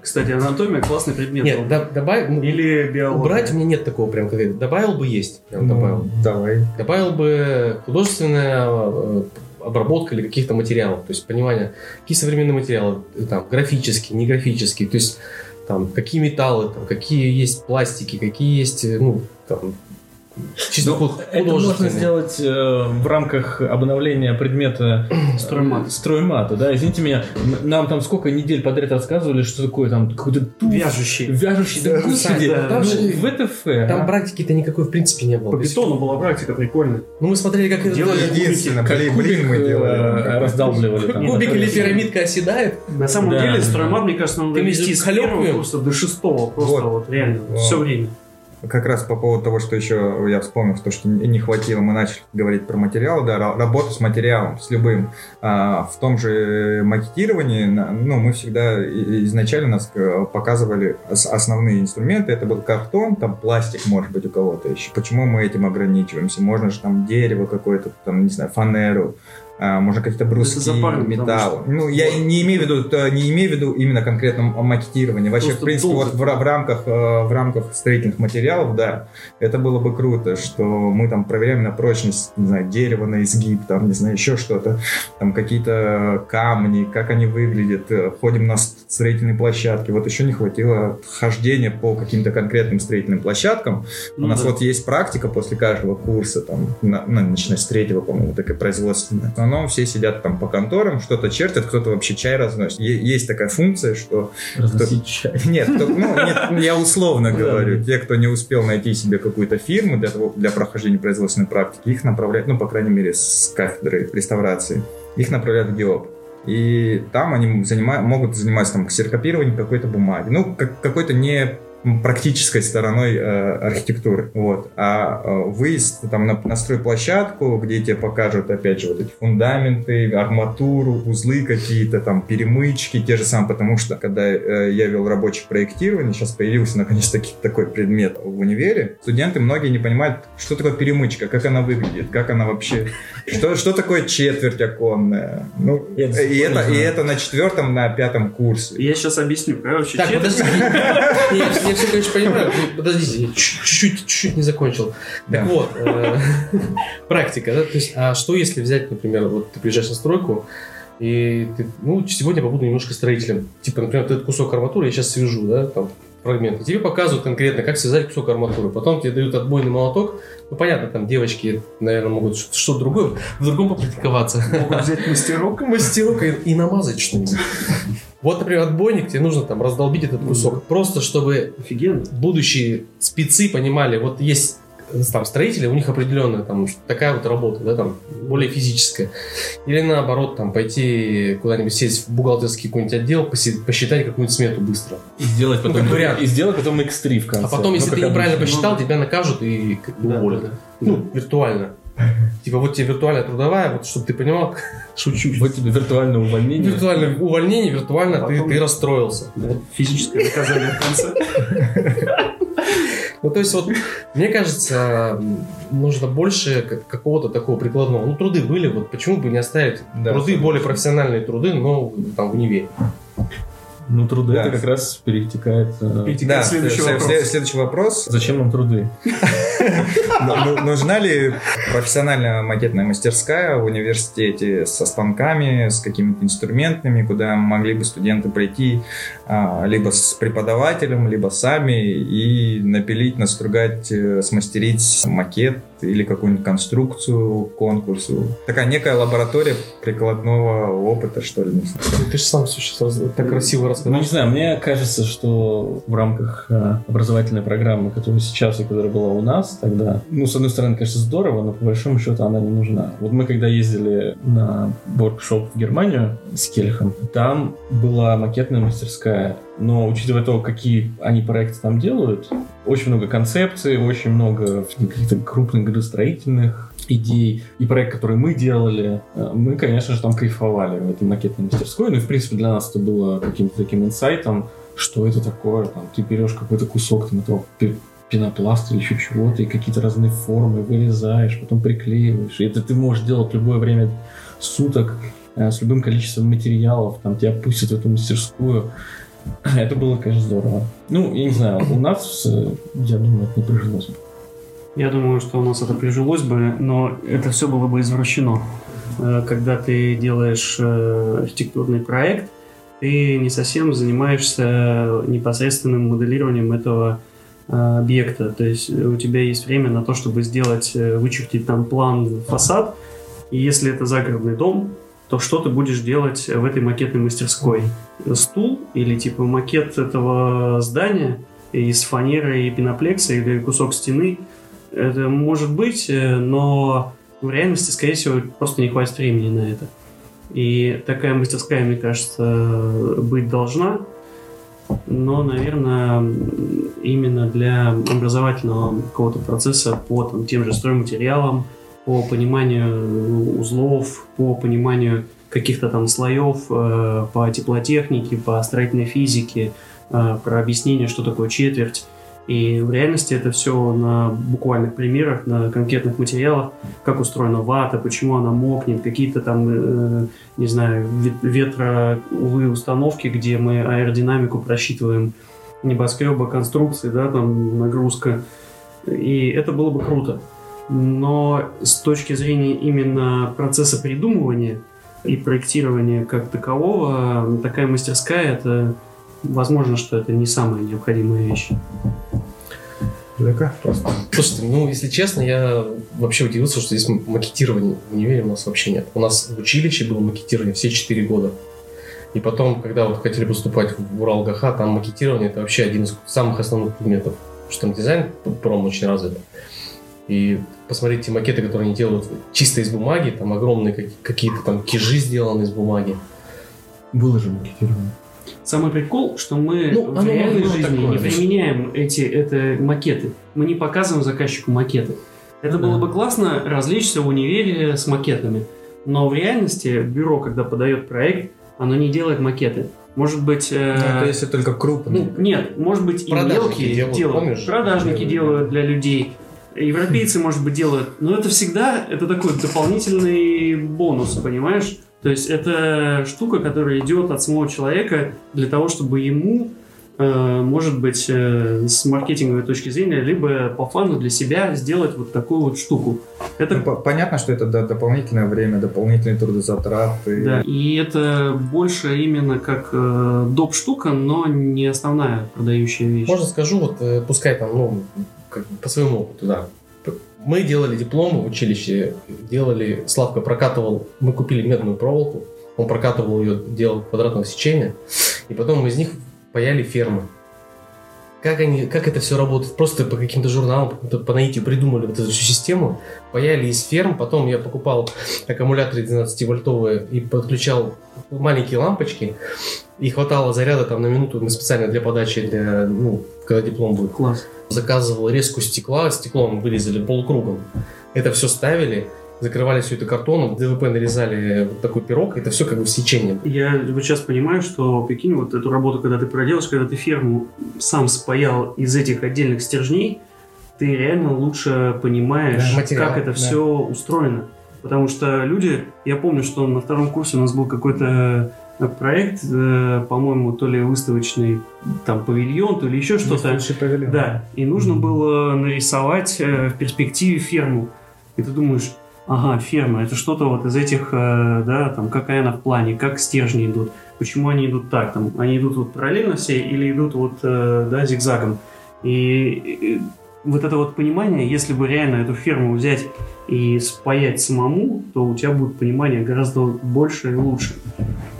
Кстати, анатомия классный предмет. Нет, добавил. Или биология. Убрать у меня нет такого прям конкретно. Добавил бы есть. Давай. Добавил бы художественная обработка или каких-то материалов. То есть понимание, какие современные материалы, там, графические, не графические. То есть там какие металлы, там, какие есть пластики, какие есть, Это можно сделать в рамках обновления предмета строймата, да? Извините меня, нам там сколько недель подряд рассказывали, что такое там какой-то туф, вяжущий, да, господи, в ВТФ. Там практики-то никакой в принципе не было. По бетону была практика прикольная. Ну мы смотрели, как это кубик мы делали, раздалбливали. Кубик или пирамидка оседает. На самом деле строймат, мне кажется, надо вести с 1-го курса до 6-го просто вот реально все время. Как раз по поводу того, что еще я вспомнил, то, что не хватило, мы начали говорить про материалы, да, работу с материалом, с любым. В том же макетировании, ну, мы всегда изначально нас показывали основные инструменты, это был картон, там пластик, может быть, у кого-то еще. Почему мы этим ограничиваемся? Можно же там дерево какое-то, там, не знаю, фанеру. Можно какие-то бруски, металл. Ну, я не имею в виду именно конкретно макетирование. Вообще, просто в принципе, вот в рамках строительных материалов, да, это было бы круто, что мы там проверяем на прочность, не знаю, дерева на изгиб, там, не знаю, еще что-то, там какие-то камни, как они выглядят, ходим на строительные площадки. Вот еще не хватило хождения по каким-то конкретным строительным площадкам. У нас вот есть практика после каждого курса, там, начиная с 3-го, по-моему, такая производственная. В основном все сидят там по конторам, что-то чертят, кто-то вообще чай разносит. Есть такая функция, что... Разносить чай. Нет, я условно говорю. Те, кто не успел найти себе какую-то фирму для прохождения производственной практики, их направляют, ну, по крайней мере, с кафедры реставрации, их направляют в ГИОП. И там они могут заниматься там ксерокопированием какой-то бумаги. Ну, какой-то не... практической стороной архитектуры. Вот. А выезд там, на стройплощадку, где тебе покажут, опять же, вот эти фундаменты, арматуру, узлы какие-то, там, перемычки, те же самые, потому что, когда я вел рабочее проектирование, сейчас появился, наконец-таки, такой предмет в универе, студенты многие не понимают, что такое перемычка, как она выглядит, как она вообще... Что такое четверть оконная? Ну, и это на 4-м, на 5-м курсе. Я сейчас объясню. Короче, так, подожди. Я все, конечно, понимаю. Подождите, чуть-чуть не закончил. Да. Так вот, практика, да? То есть, а что если взять, например, вот ты приезжаешь на стройку, и ты, ну, сегодня я побуду немножко строителем. Типа, например, этот кусок арматуры я сейчас свяжу, да, там, фрагмент. И тебе показывают конкретно, как связать кусок арматуры. Потом тебе дают отбойный молоток. Ну, понятно, там девочки, наверное, могут что-то другое, в другом попрактиковаться. Могут взять мастерок и намазать что-нибудь. Вот, например, отбойник, тебе нужно там раздолбить этот кусок. Просто чтобы будущие спецы понимали, вот есть там строители, у них определенная там такая вот работа, да, там, более физическая. Или наоборот, там, пойти куда-нибудь сесть в бухгалтерский какой-нибудь отдел, посчитать какую-нибудь смету быстро. И сделать потом, потом X3 в конце. А потом, если ты неправильно посчитал, тебя накажут и уволят. Ну, виртуально. Типа, вот тебе виртуальная трудовая, вот чтобы ты понимал, шучу. Вот тебе виртуальное увольнение. Виртуальное увольнение, виртуально ты расстроился. Да. Физическое наказание в конце. Ну, то есть, вот, мне кажется, нужно больше какого-то такого прикладного. Ну, труды были, вот почему бы не оставить труды, более профессиональные труды, но там в универе. Ну, труды, да, это как раз перетекает... Да, следующий вопрос. Зачем нам труды? Нужна ли профессиональная макетная мастерская в университете со станками, с какими-то инструментами, куда могли бы студенты прийти либо с преподавателем, либо сами и напилить, настругать, смастерить макет или какую-нибудь конструкцию, конкурсу? Такая некая лаборатория прикладного опыта, что ли. Ты же сам сейчас так красиво рассказал. Ну, не знаю, мне кажется, что в рамках образовательной программы, которая сейчас и которая была у нас тогда, ну, с одной стороны, конечно, здорово, но по большому счету она не нужна. Вот мы когда ездили на воркшоп в Германию с Кельхом, там была макетная мастерская. Но, учитывая то, какие они проекты там делают, очень много концепций, очень много каких-то крупных градостроительных идей. И проект, который мы делали, мы, конечно же, там кайфовали в этой макетной мастерской. Ну и, в принципе, для нас это было каким-то таким инсайтом, что это такое. Там, ты берешь какой-то кусок там, этого пенопласт или еще чего-то, и какие-то разные формы вырезаешь, потом приклеиваешь. И это ты можешь делать в любое время суток с любым количеством материалов. Там тебя пустят в эту мастерскую. Это было, конечно, здорово. Ну, я не знаю, у нас, я думаю, это не прижилось бы. Я думаю, что у нас это прижилось бы, но это все было бы извращено. Когда ты делаешь архитектурный проект, ты не совсем занимаешься непосредственным моделированием этого объекта. То есть у тебя есть время на то, чтобы сделать, вычертить там план, фасад. И если это загородный дом, то что ты будешь делать в этой макетной мастерской? Стул или типа макет этого здания из фанеры и пеноплекса или кусок стены? Это может быть, но в реальности, скорее всего, просто не хватит времени на это. И такая мастерская, мне кажется, быть должна, но, наверное, именно для образовательного какого-то процесса по там, тем же стройматериалам, по пониманию узлов, по пониманию каких-то там слоев, по теплотехнике, по строительной физике, про объяснение, что такое четверть. И в реальности это все на буквальных примерах, на конкретных материалах, как устроена вата, почему она мокнет, какие-то там, не знаю, ветровые установки, где мы аэродинамику просчитываем, небоскребы, конструкции, да, там нагрузка. И это было бы круто. Но с точки зрения именно процесса придумывания и проектирования как такового, такая мастерская — это... Возможно, что это не самая необходимая вещь. Просто. Слушайте, ну, если честно, я вообще удивился, что здесь макетирования в универе у нас вообще нет. У нас в училище было макетирование все 4 года. И потом, когда вот хотели поступать в Уралгаха, там макетирование — это вообще один из самых основных предметов. Потому что там дизайн пром очень развит. И посмотреть те макеты, которые они делают чисто из бумаги, там огромные какие-то там кижи сделаны из бумаги. Было же макетирование. Самый прикол, что мы в реальной жизни такое, не применяем эти макеты. Мы не показываем заказчику макеты. Это было бы классно развлечься в универе с макетами. Но в реальности бюро, когда подает проект, оно не делает макеты. Может быть... Это если только крупные. Ну, нет, может быть, и мелкие делают. Продажники делают для людей. Европейцы, может быть, делают. Но это всегда это такой дополнительный бонус, понимаешь? То есть это штука, которая идет от самого человека для того, чтобы ему, может быть, с маркетинговой точки зрения, либо по фану для себя сделать вот такую вот штуку. Это... Ну, понятно, что это дополнительное время, дополнительные трудозатраты. Да, и это больше именно как доп. Штука, но не основная продающая вещь. Можно скажу, вот пускай там, ну, как по своему опыту, да. Мы делали дипломы в училище, делали, Славка прокатывал, мы купили медную проволоку, он прокатывал ее, делал квадратного сечения, и потом мы из них паяли фермы. Как это все работает? Просто по каким-то журналам, по наитию придумали вот эту систему, паяли из ферм, потом я покупал аккумуляторы 12-вольтовые и подключал маленькие лампочки, и хватало заряда там на минуту, мы специально для подачи, для, ну, когда диплом будет. Класс. Заказывал резку стекла, стеклом вырезали полукругом. Это все ставили, закрывали все это картоном, ДВП нарезали вот такой пирог, это все как бы в сечении. Я вот сейчас понимаю, что, прикинь, вот эту работу, когда ты проделаешь, когда ты ферму сам спаял из этих отдельных стержней, ты реально лучше понимаешь, да, материал, как это все устроено. Потому что люди, я помню, что на втором курсе у нас был какой-то проект, по-моему, то ли выставочный там павильон, то ли еще что-то. Да. И нужно было нарисовать в перспективе ферму. И ты думаешь, ага, ферма, это что-то вот из этих, да, там, какая она в плане, как стержни идут, почему они идут так, там, они идут вот параллельно все или идут вот, да, зигзагом. И вот это вот понимание, если бы реально эту ферму взять и спаять самому, то у тебя будет понимание гораздо больше и лучше.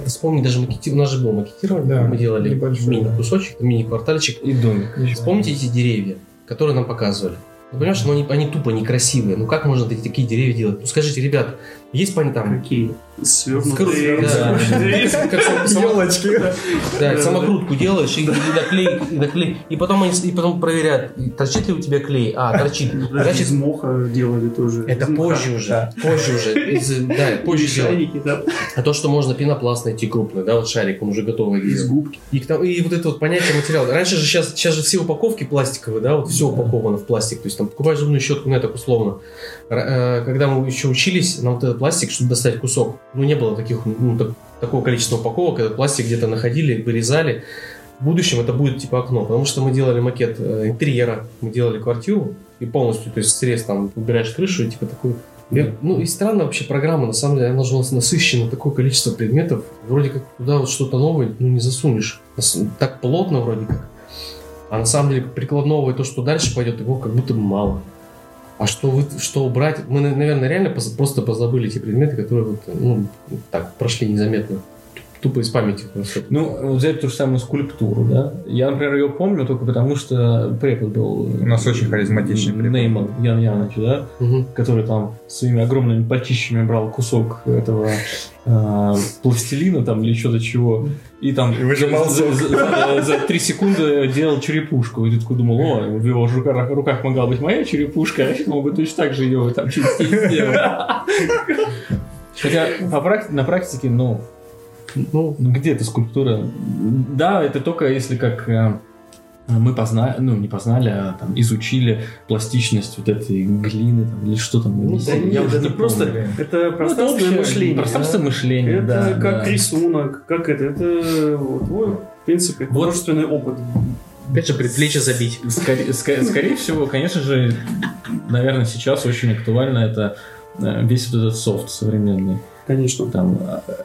Вспомни, даже у нас же было макетирование, да, мы делали мини-кусочек, мини-квартальчик и домик. Вспомните эти деревья, которые нам показывали. Ну, понимаешь, но они тупо некрасивые. Ну как можно такие деревья делать? Ну скажите, ребят, есть пани там? Какие? Свернутые. Елочки. Да, самокрутку делаешь и наклей. И потом проверяют, торчит ли у тебя клей. А, торчит. Из моха делали тоже. Это позже уже. Да, позже делали. А то, что можно пенопласт найти крупный, да, вот шарик, он уже готовый. Из губки. И вот это вот понятие материала. Раньше же, сейчас же все упаковки пластиковые, да, вот все упаковано в пластик. То есть там покупаешь зубную щетку, ну, так условно. Когда мы еще учились, нам вот этот пластик, чтобы достать кусок, ну, не было таких, ну, такого количества упаковок, этот пластик где-то находили, вырезали. В будущем это будет типа окно, потому что мы делали макет интерьера, мы делали квартиру, и полностью, то есть срез там, убираешь крышу, и типа такой... Ну, и странная вообще программа, на самом деле, она же у нас насыщена, такое количество предметов, вроде как туда вот что-то новое, ну, не засунешь. Так плотно вроде как. А на самом деле прикладного и то, что дальше пойдет, его как будто бы мало. А что убрать? Мы, наверное, реально просто позабыли те предметы, которые вот, ну, так прошли незаметно. Тупо из памяти. Ну, взять ту же самую скульптуру, да? Я, например, ее помню только потому, что препод был... У нас очень харизматичный препод. Нейман Ян Яныч, да? Угу. Который там своими огромными почищами брал кусок этого пластилина там или что-то чего. И там выжимал за 3 секунды делал черепушку. И ты такой думал, о, в его руках могла быть моя черепушка, а я мог бы точно так же ее там чистить сделать. Хотя на практике, ну... Ну, где эта скульптура? Да, это только если как мы познали, ну, не познали, а там, изучили пластичность вот этой глины там, или что там. Ну, да, я уже это не просто помню. Это пространственное мышление. Пространство мышления, да. Это да, как да. Рисунок, как это вот, в принципе, художественный опыт. Опять же, предплечье забить. Скорее всего, конечно же, наверное, сейчас очень актуально это весь вот этот софт современный. Конечно. Там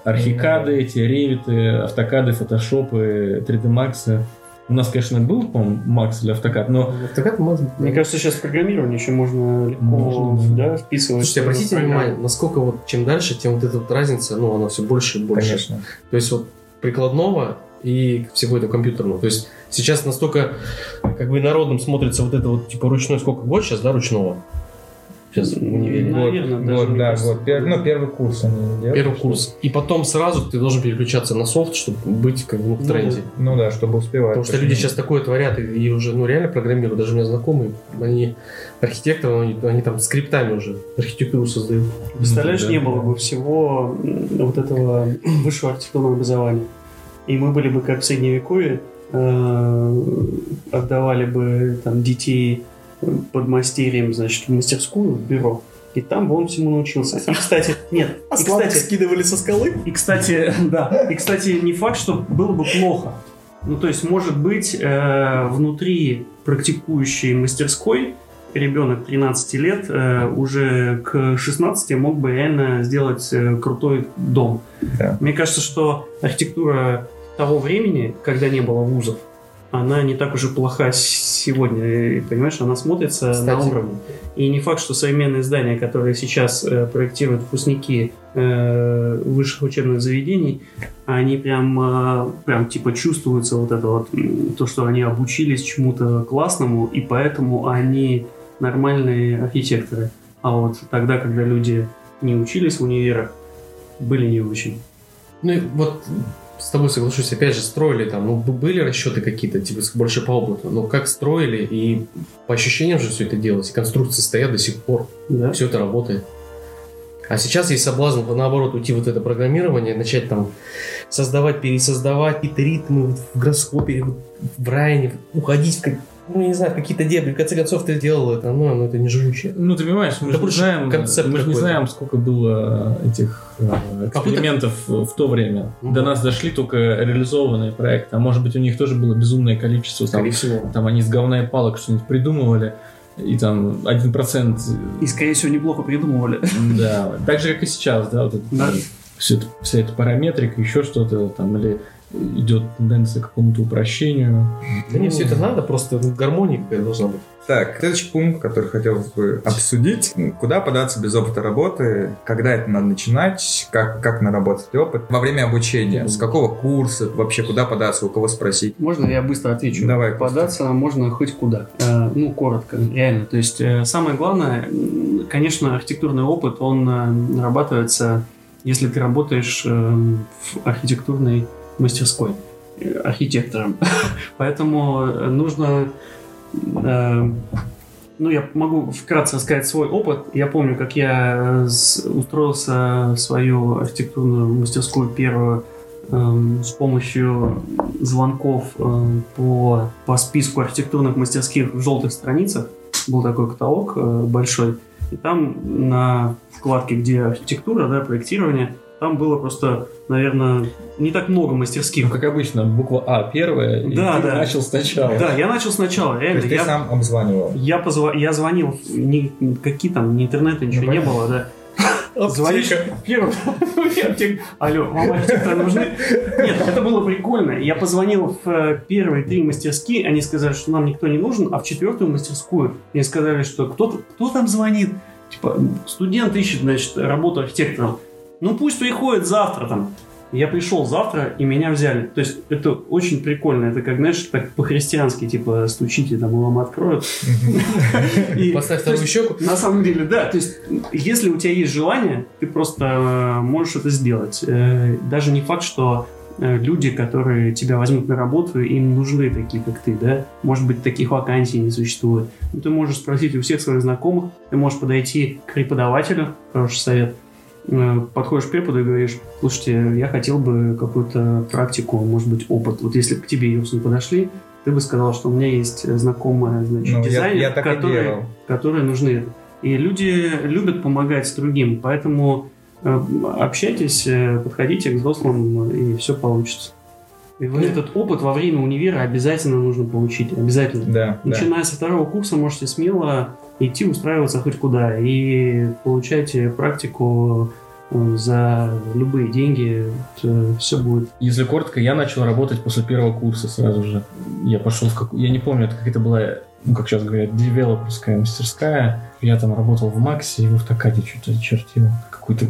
архикады, эти ревиты, автокады, фотошопы, 3D Max. У нас, конечно, был, по-моему, Max или автокад, но... Автокад можно. Мне кажется, сейчас программирование еще можно легко да, вписывать. Слушайте, обратите внимание, насколько вот чем дальше, тем вот эта вот разница, ну, она все больше и больше. Конечно. То есть вот прикладного и всего этого компьютерного. То есть сейчас настолько как бы народным смотрится вот это вот, типа, ручной, сколько год сейчас, да, ручного? Сейчас в универе. Год, первый курс они делают. Первый курс. И потом сразу ты должен переключаться на софт, чтобы быть как бы в тренде. Ну да, чтобы успевать. Потому что люди сейчас такое творят и уже ну реально программируют. Даже у меня знакомые, они архитекторы, они там скриптами уже архитектуру создают. Представляешь, не было бы всего вот этого высшего архитектурного образования. И мы были бы как в средневековье, отдавали бы там детей под мастерием, значит, в мастерскую, в бюро. И там бы он всему научился. И, кстати, нет. А славы скидывали со скалы? И, кстати, да. И, кстати, не факт, что было бы плохо. Ну, то есть, может быть, внутри практикующей мастерской ребенок 13 лет уже к 16 мог бы реально сделать крутой дом. Да. Мне кажется, что архитектура того времени, когда не было вузов, она не так уже плоха сегодня, понимаешь, она смотрится на уровне. И не факт, что современные здания, которые сейчас проектируют выпускники высших учебных заведений, они прям типа чувствуются вот это вот, то, что они обучились чему-то классному, и поэтому они нормальные архитекторы. А вот тогда, когда люди не учились в универах, были не очень. Ну и вот... С тобой соглашусь, опять же, строили там, ну, были расчеты какие-то, типа, больше по опыту, но как строили, и по ощущениям же все это делалось, и конструкции стоят до сих пор, да. Все это работает. А сейчас есть соблазн, наоборот, уйти вот это программирование, начать там создавать, пересоздавать какие-то ритмы вот, в гороскопе, вот, в районе, уходить в, ну, я не знаю, в какие-то дебри, в конце концов, ты делал это, но это не живучее. Ну, ты понимаешь, мы же не знаем, сколько было этих... экспериментов в то время. До нас дошли только реализованные проекты. А может быть, у них тоже было безумное количество. Там они из говна и палок что-нибудь придумывали. И там 1%... И, скорее всего, неплохо придумывали. Да. Так же, как и сейчас. Да, вот это, да. Вся эта параметрика, еще что-то. Там, или идет тенденция к какому-то упрощению. Да нет, все это надо. Просто гармония какая должна быть. Так, следующий пункт, который хотел бы обсудить. Куда податься без опыта работы? Когда это надо начинать? Как наработать опыт? Во время обучения. С какого курса? Вообще куда податься? У кого спросить? Можно я быстро отвечу? Давай. Податься можно хоть куда. Ну, коротко, реально. То есть самое главное, конечно, архитектурный опыт, он нарабатывается, если ты работаешь в архитектурной мастерской архитектором. Поэтому нужно... Ну, я могу вкратце рассказать свой опыт. Я помню, как я устроился в свою архитектурную мастерскую первую с помощью звонков по списку архитектурных мастерских в желтых страницах. Был такой каталог большой. И там на вкладке, где архитектура, да, проектирование, там было просто, наверное, не так много мастерских. Ну, как обычно, буква А первая, и ты начал сначала. Да, я начал сначала, реально. То есть ты сам обзванивал? Я звонил, какие там, ни интернета, ничего не было, да. Звонишь первым. Алло, вам архитекторы нужны? Нет, это было прикольно. Я позвонил в первые три мастерские, они сказали, что нам никто не нужен, а в четвертую мастерскую мне сказали, что кто там звонит? Типа, студент ищет, значит, работу архитектором. Ну, пусть приходит завтра там. Я пришел завтра, и меня взяли. То есть, это очень прикольно. Это как, знаешь, так по-христиански, типа, стучите, там, вам откроют. Поставь вторую щеку. На самом деле, да. То есть, если у тебя есть желание, ты просто можешь это сделать. Даже не факт, что люди, которые тебя возьмут на работу, им нужны такие, как ты, да? Может быть, таких вакансий не существует. Но ты можешь спросить у всех своих знакомых, ты можешь подойти к преподавателю, хороший совет, подходишь к преподу и говоришь: слушайте, я хотел бы какую-то практику, может быть, опыт. Вот если бы к тебе, Юрсон, подошли, ты бы сказал, что у меня есть знакомые, значит, дизайнеры, которые нужны. И люди любят помогать другим, поэтому общайтесь, подходите к взрослым, и все получится. И вот этот опыт во время универа обязательно нужно получить, обязательно. Да, начиная со второго курса можете смело идти устраиваться хоть куда и получайте практику за любые деньги, все будет. Если коротко, я начал работать после первого курса сразу же. Я пошел в какую... Я не помню, это какая-то была, ну, как сейчас говорят, девелоперская мастерская. Я там работал в Максе, его в Такаде что-то чертил. Какой-то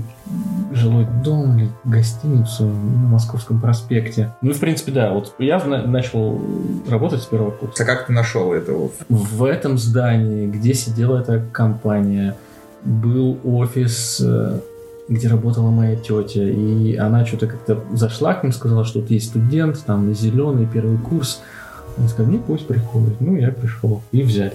жилой дом или гостиницу на Московском проспекте. Ну и, в принципе, да, вот я начал работать с первого курса. А как ты нашел этого? В этом здании, где сидела эта компания, был офис, где работала моя тетя, и она что-то как-то зашла к ним, сказала, что вот есть студент, там, зеленый, первый курс. Он сказал, ну, пусть приходит. Ну, я пришел. И взяли.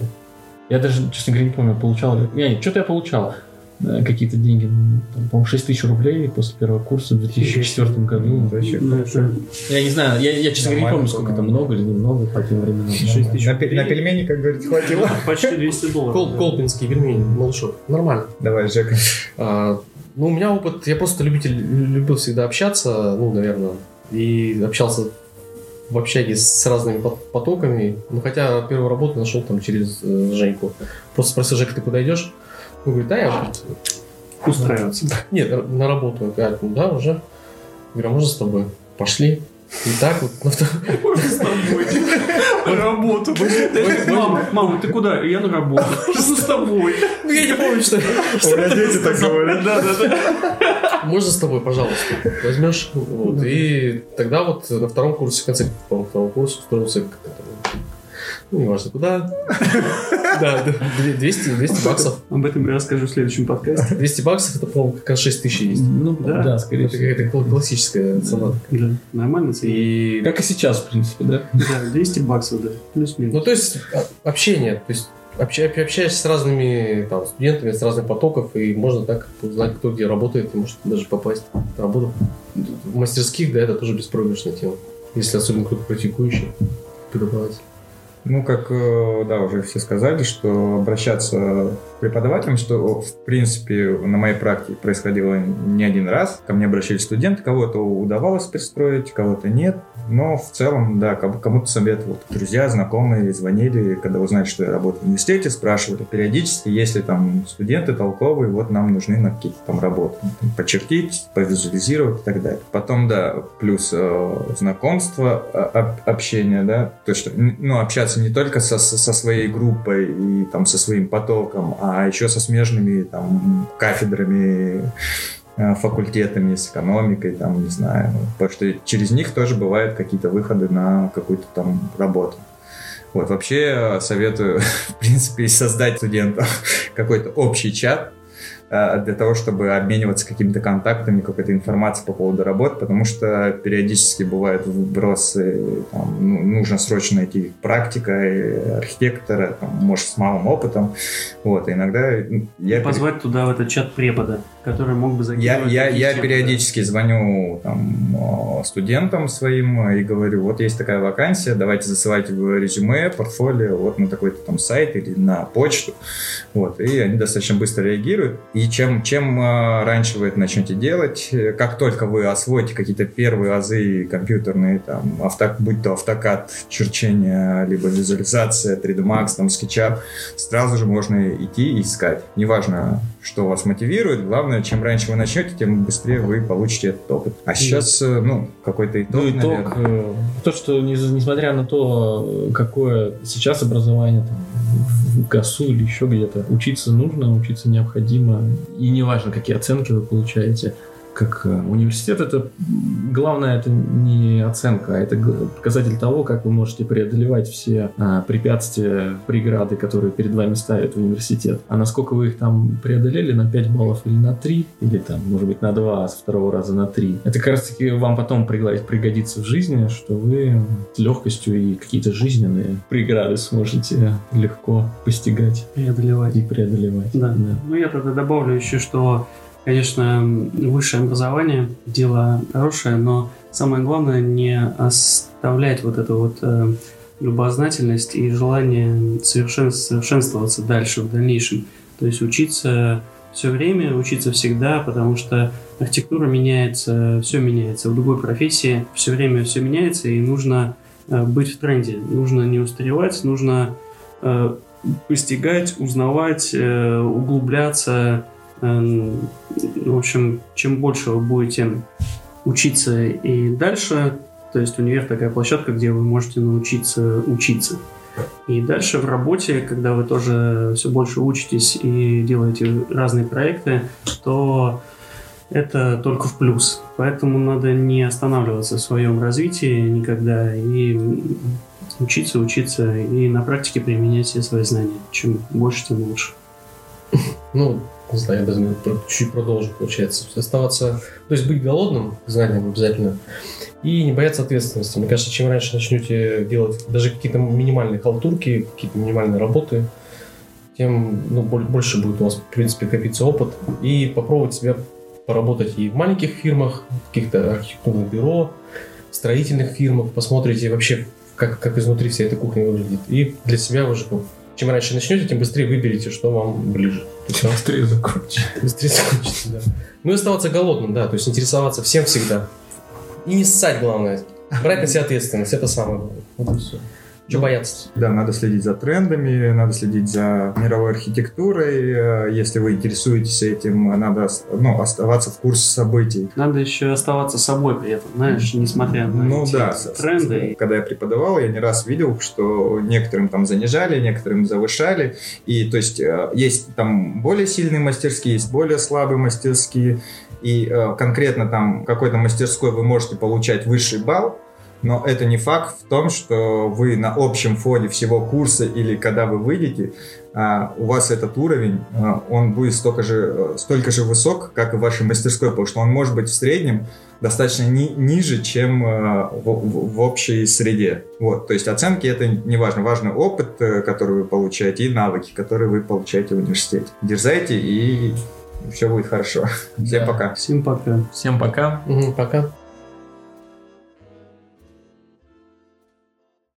Я даже, честно говоря, не помню, получал... Нет, что-то я получал. Какие-то деньги, там, по-моему, 6 000 рублей после первого курса в 2004 году. Я не знаю, я, честно говоря, не помню, сколько это, много или немного по тем временам. 6 000 на пельмени, как говорится, хватило. Почти $200. Колпинские пельмени, малышок. Нормально. Давай, Жека. Ну, у меня опыт, я просто любил всегда общаться, ну, наверное, и общался в общаге с разными потоками, ну, хотя первую работу нашел там через Женьку. Просто спросил: Жека, ты куда идешь? Он говорит: да, я устраиваться. Нет, на работу. Говорит: ну, да, уже. Говорю: а можно с тобой? Пошли. И так вот. Можно с тобой? На работу. Мама, ты куда? Я на работу. Что с тобой? Ну, я не помню, что... Дети так говорят. Да. Можно с тобой, пожалуйста? Возьмешь. И тогда вот на втором курсе, в конце второго курса, устроился к этому. Ну, не важно, куда. Да, 200 баксов. Об этом я расскажу в следующем подкасте. 200 баксов, это, по-моему, как 6 тысяч есть. Ну, да, скорее всего. Это классическая цена. Да, нормально. И... Как и сейчас, в принципе, да? Да, 200 баксов, да, плюс-минус. Ну, то есть, общение, то есть, общаешься с разными там студентами, с разных потоков, и можно так узнать, кто где работает, и может даже попасть на работу. В мастерских, да, это тоже беспроигрышная тема. Если особенно кто-то практикующий, преподаватель. Ну, как, да, уже все сказали, что обращаться к преподавателям, что, в принципе, на моей практике происходило не один раз. Ко мне обращались студенты, кого-то удавалось пристроить, кого-то нет. Но в целом, да, кому-то советовал. Друзья, знакомые звонили, когда узнали, что я работаю в университете, спрашивали периодически, если там студенты толковые, вот нам нужны на какие-то там работы. Почертить, повизуализировать и так далее. Потом, да, плюс знакомство, общение, да, то, что, ну, общаться не только со своей группой и там со своим потоком, а еще со смежными там кафедрами, факультетами, с экономикой, там, не знаю, потому что через них тоже бывают какие-то выходы на какую-то там работу. Вот, вообще советую, в принципе, создать студентам какой-то общий чат для того, чтобы обмениваться какими-то контактами, какой-то информацией по поводу работ, потому что периодически бывают вбросы, там, ну, нужно срочно найти практика, архитектора, там, может, с малым опытом. Вот, иногда... Я позвать туда, в этот чат, препода, который мог бы закинуть... Я периодически звоню там студентам своим и говорю: вот есть такая вакансия, давайте засылайте резюме, портфолио, вот на такой-то там сайт или на почту. Вот, и они достаточно быстро реагируют. И чем раньше вы это начнете делать, как только вы освоите какие-то первые азы компьютерные, там, будь то автокад, черчение, либо визуализация, 3D Max, там, SketchUp, сразу же можно идти и искать. Неважно, что вас мотивирует, главное, чем раньше вы начнете, тем быстрее вы получите этот опыт. А сейчас, ну, какой-то итог, наверное. То, что, несмотря на то, какое сейчас образование, там, в ГАСУ или еще где-то. Учиться нужно, учиться необходимо. И неважно, какие оценки вы получаете. Как университет, это главное, это не оценка, а это показатель того, как вы можете преодолевать все препятствия, преграды, которые перед вами ставит университет. А насколько вы их там преодолели, на 5 баллов или на 3, или там, может быть, на 2, а со второго раза на 3. Это как раз таки вам потом пригодится в жизни, что вы с легкостью и какие-то жизненные преграды сможете легко постигать. Преодолевать. И преодолевать. Да. Ну, я тогда добавлю еще, что... Конечно, высшее образование – дело хорошее, но самое главное – не оставлять вот эту вот любознательность и желание совершенствоваться дальше, в дальнейшем. То есть учиться все время, учиться всегда, потому что архитектура меняется, все меняется. В другой профессии все время все меняется, и нужно быть в тренде. Нужно не устаревать, нужно постигать, узнавать, углубляться. В общем, чем больше вы будете учиться и дальше, то есть универ такая площадка, где вы можете научиться учиться. И дальше в работе, когда вы тоже все больше учитесь и делаете разные проекты, то это только в плюс. Поэтому надо не останавливаться в своем развитии никогда и учиться и на практике применять все свои знания. Чем больше, тем лучше. Ну, не знаю, я даже чуть-чуть продолжу, получается. Оставаться, то есть быть голодным к знаниям обязательно и не бояться ответственности. Мне кажется, чем раньше начнете делать даже какие-то минимальные халтурки, какие-то минимальные работы, тем больше будет у вас, в принципе, копиться опыт. И попробовать себя поработать и в маленьких фирмах, в каких-то архитектурных бюро, строительных фирмах. Посмотрите вообще, как изнутри вся эта кухня выглядит. И для себя уже... Чем раньше начнете, тем быстрее выберете, что вам ближе. Тем быстрее закончите. Быстрее закончите, да. Ну и оставаться голодным, да, то есть интересоваться всем всегда. И не ссать, главное. Брать на себя ответственность, это самое главное. Вот и все. Чего бояться? Да, надо следить за трендами, надо следить за мировой архитектурой. Если вы интересуетесь этим, надо оставаться в курсе событий. Надо еще оставаться собой при этом, знаешь, несмотря на тренды. Когда я преподавал, я не раз видел, что некоторым там занижали, некоторым завышали. И то есть есть там более сильные мастерские, есть более слабые мастерские. И конкретно там в какой-то мастерской вы можете получать высший балл, но это не факт в том, что вы на общем фоне всего курса или когда вы выйдете, у вас этот уровень, он будет столько же высок, как и в вашей мастерской, потому что он может быть в среднем достаточно ниже, чем в общей среде. Вот. То есть оценки — это не важно. Важен опыт, который вы получаете, и навыки, которые вы получаете в университете. Дерзайте, и все будет хорошо. Всем пока. Всем пока. Пока.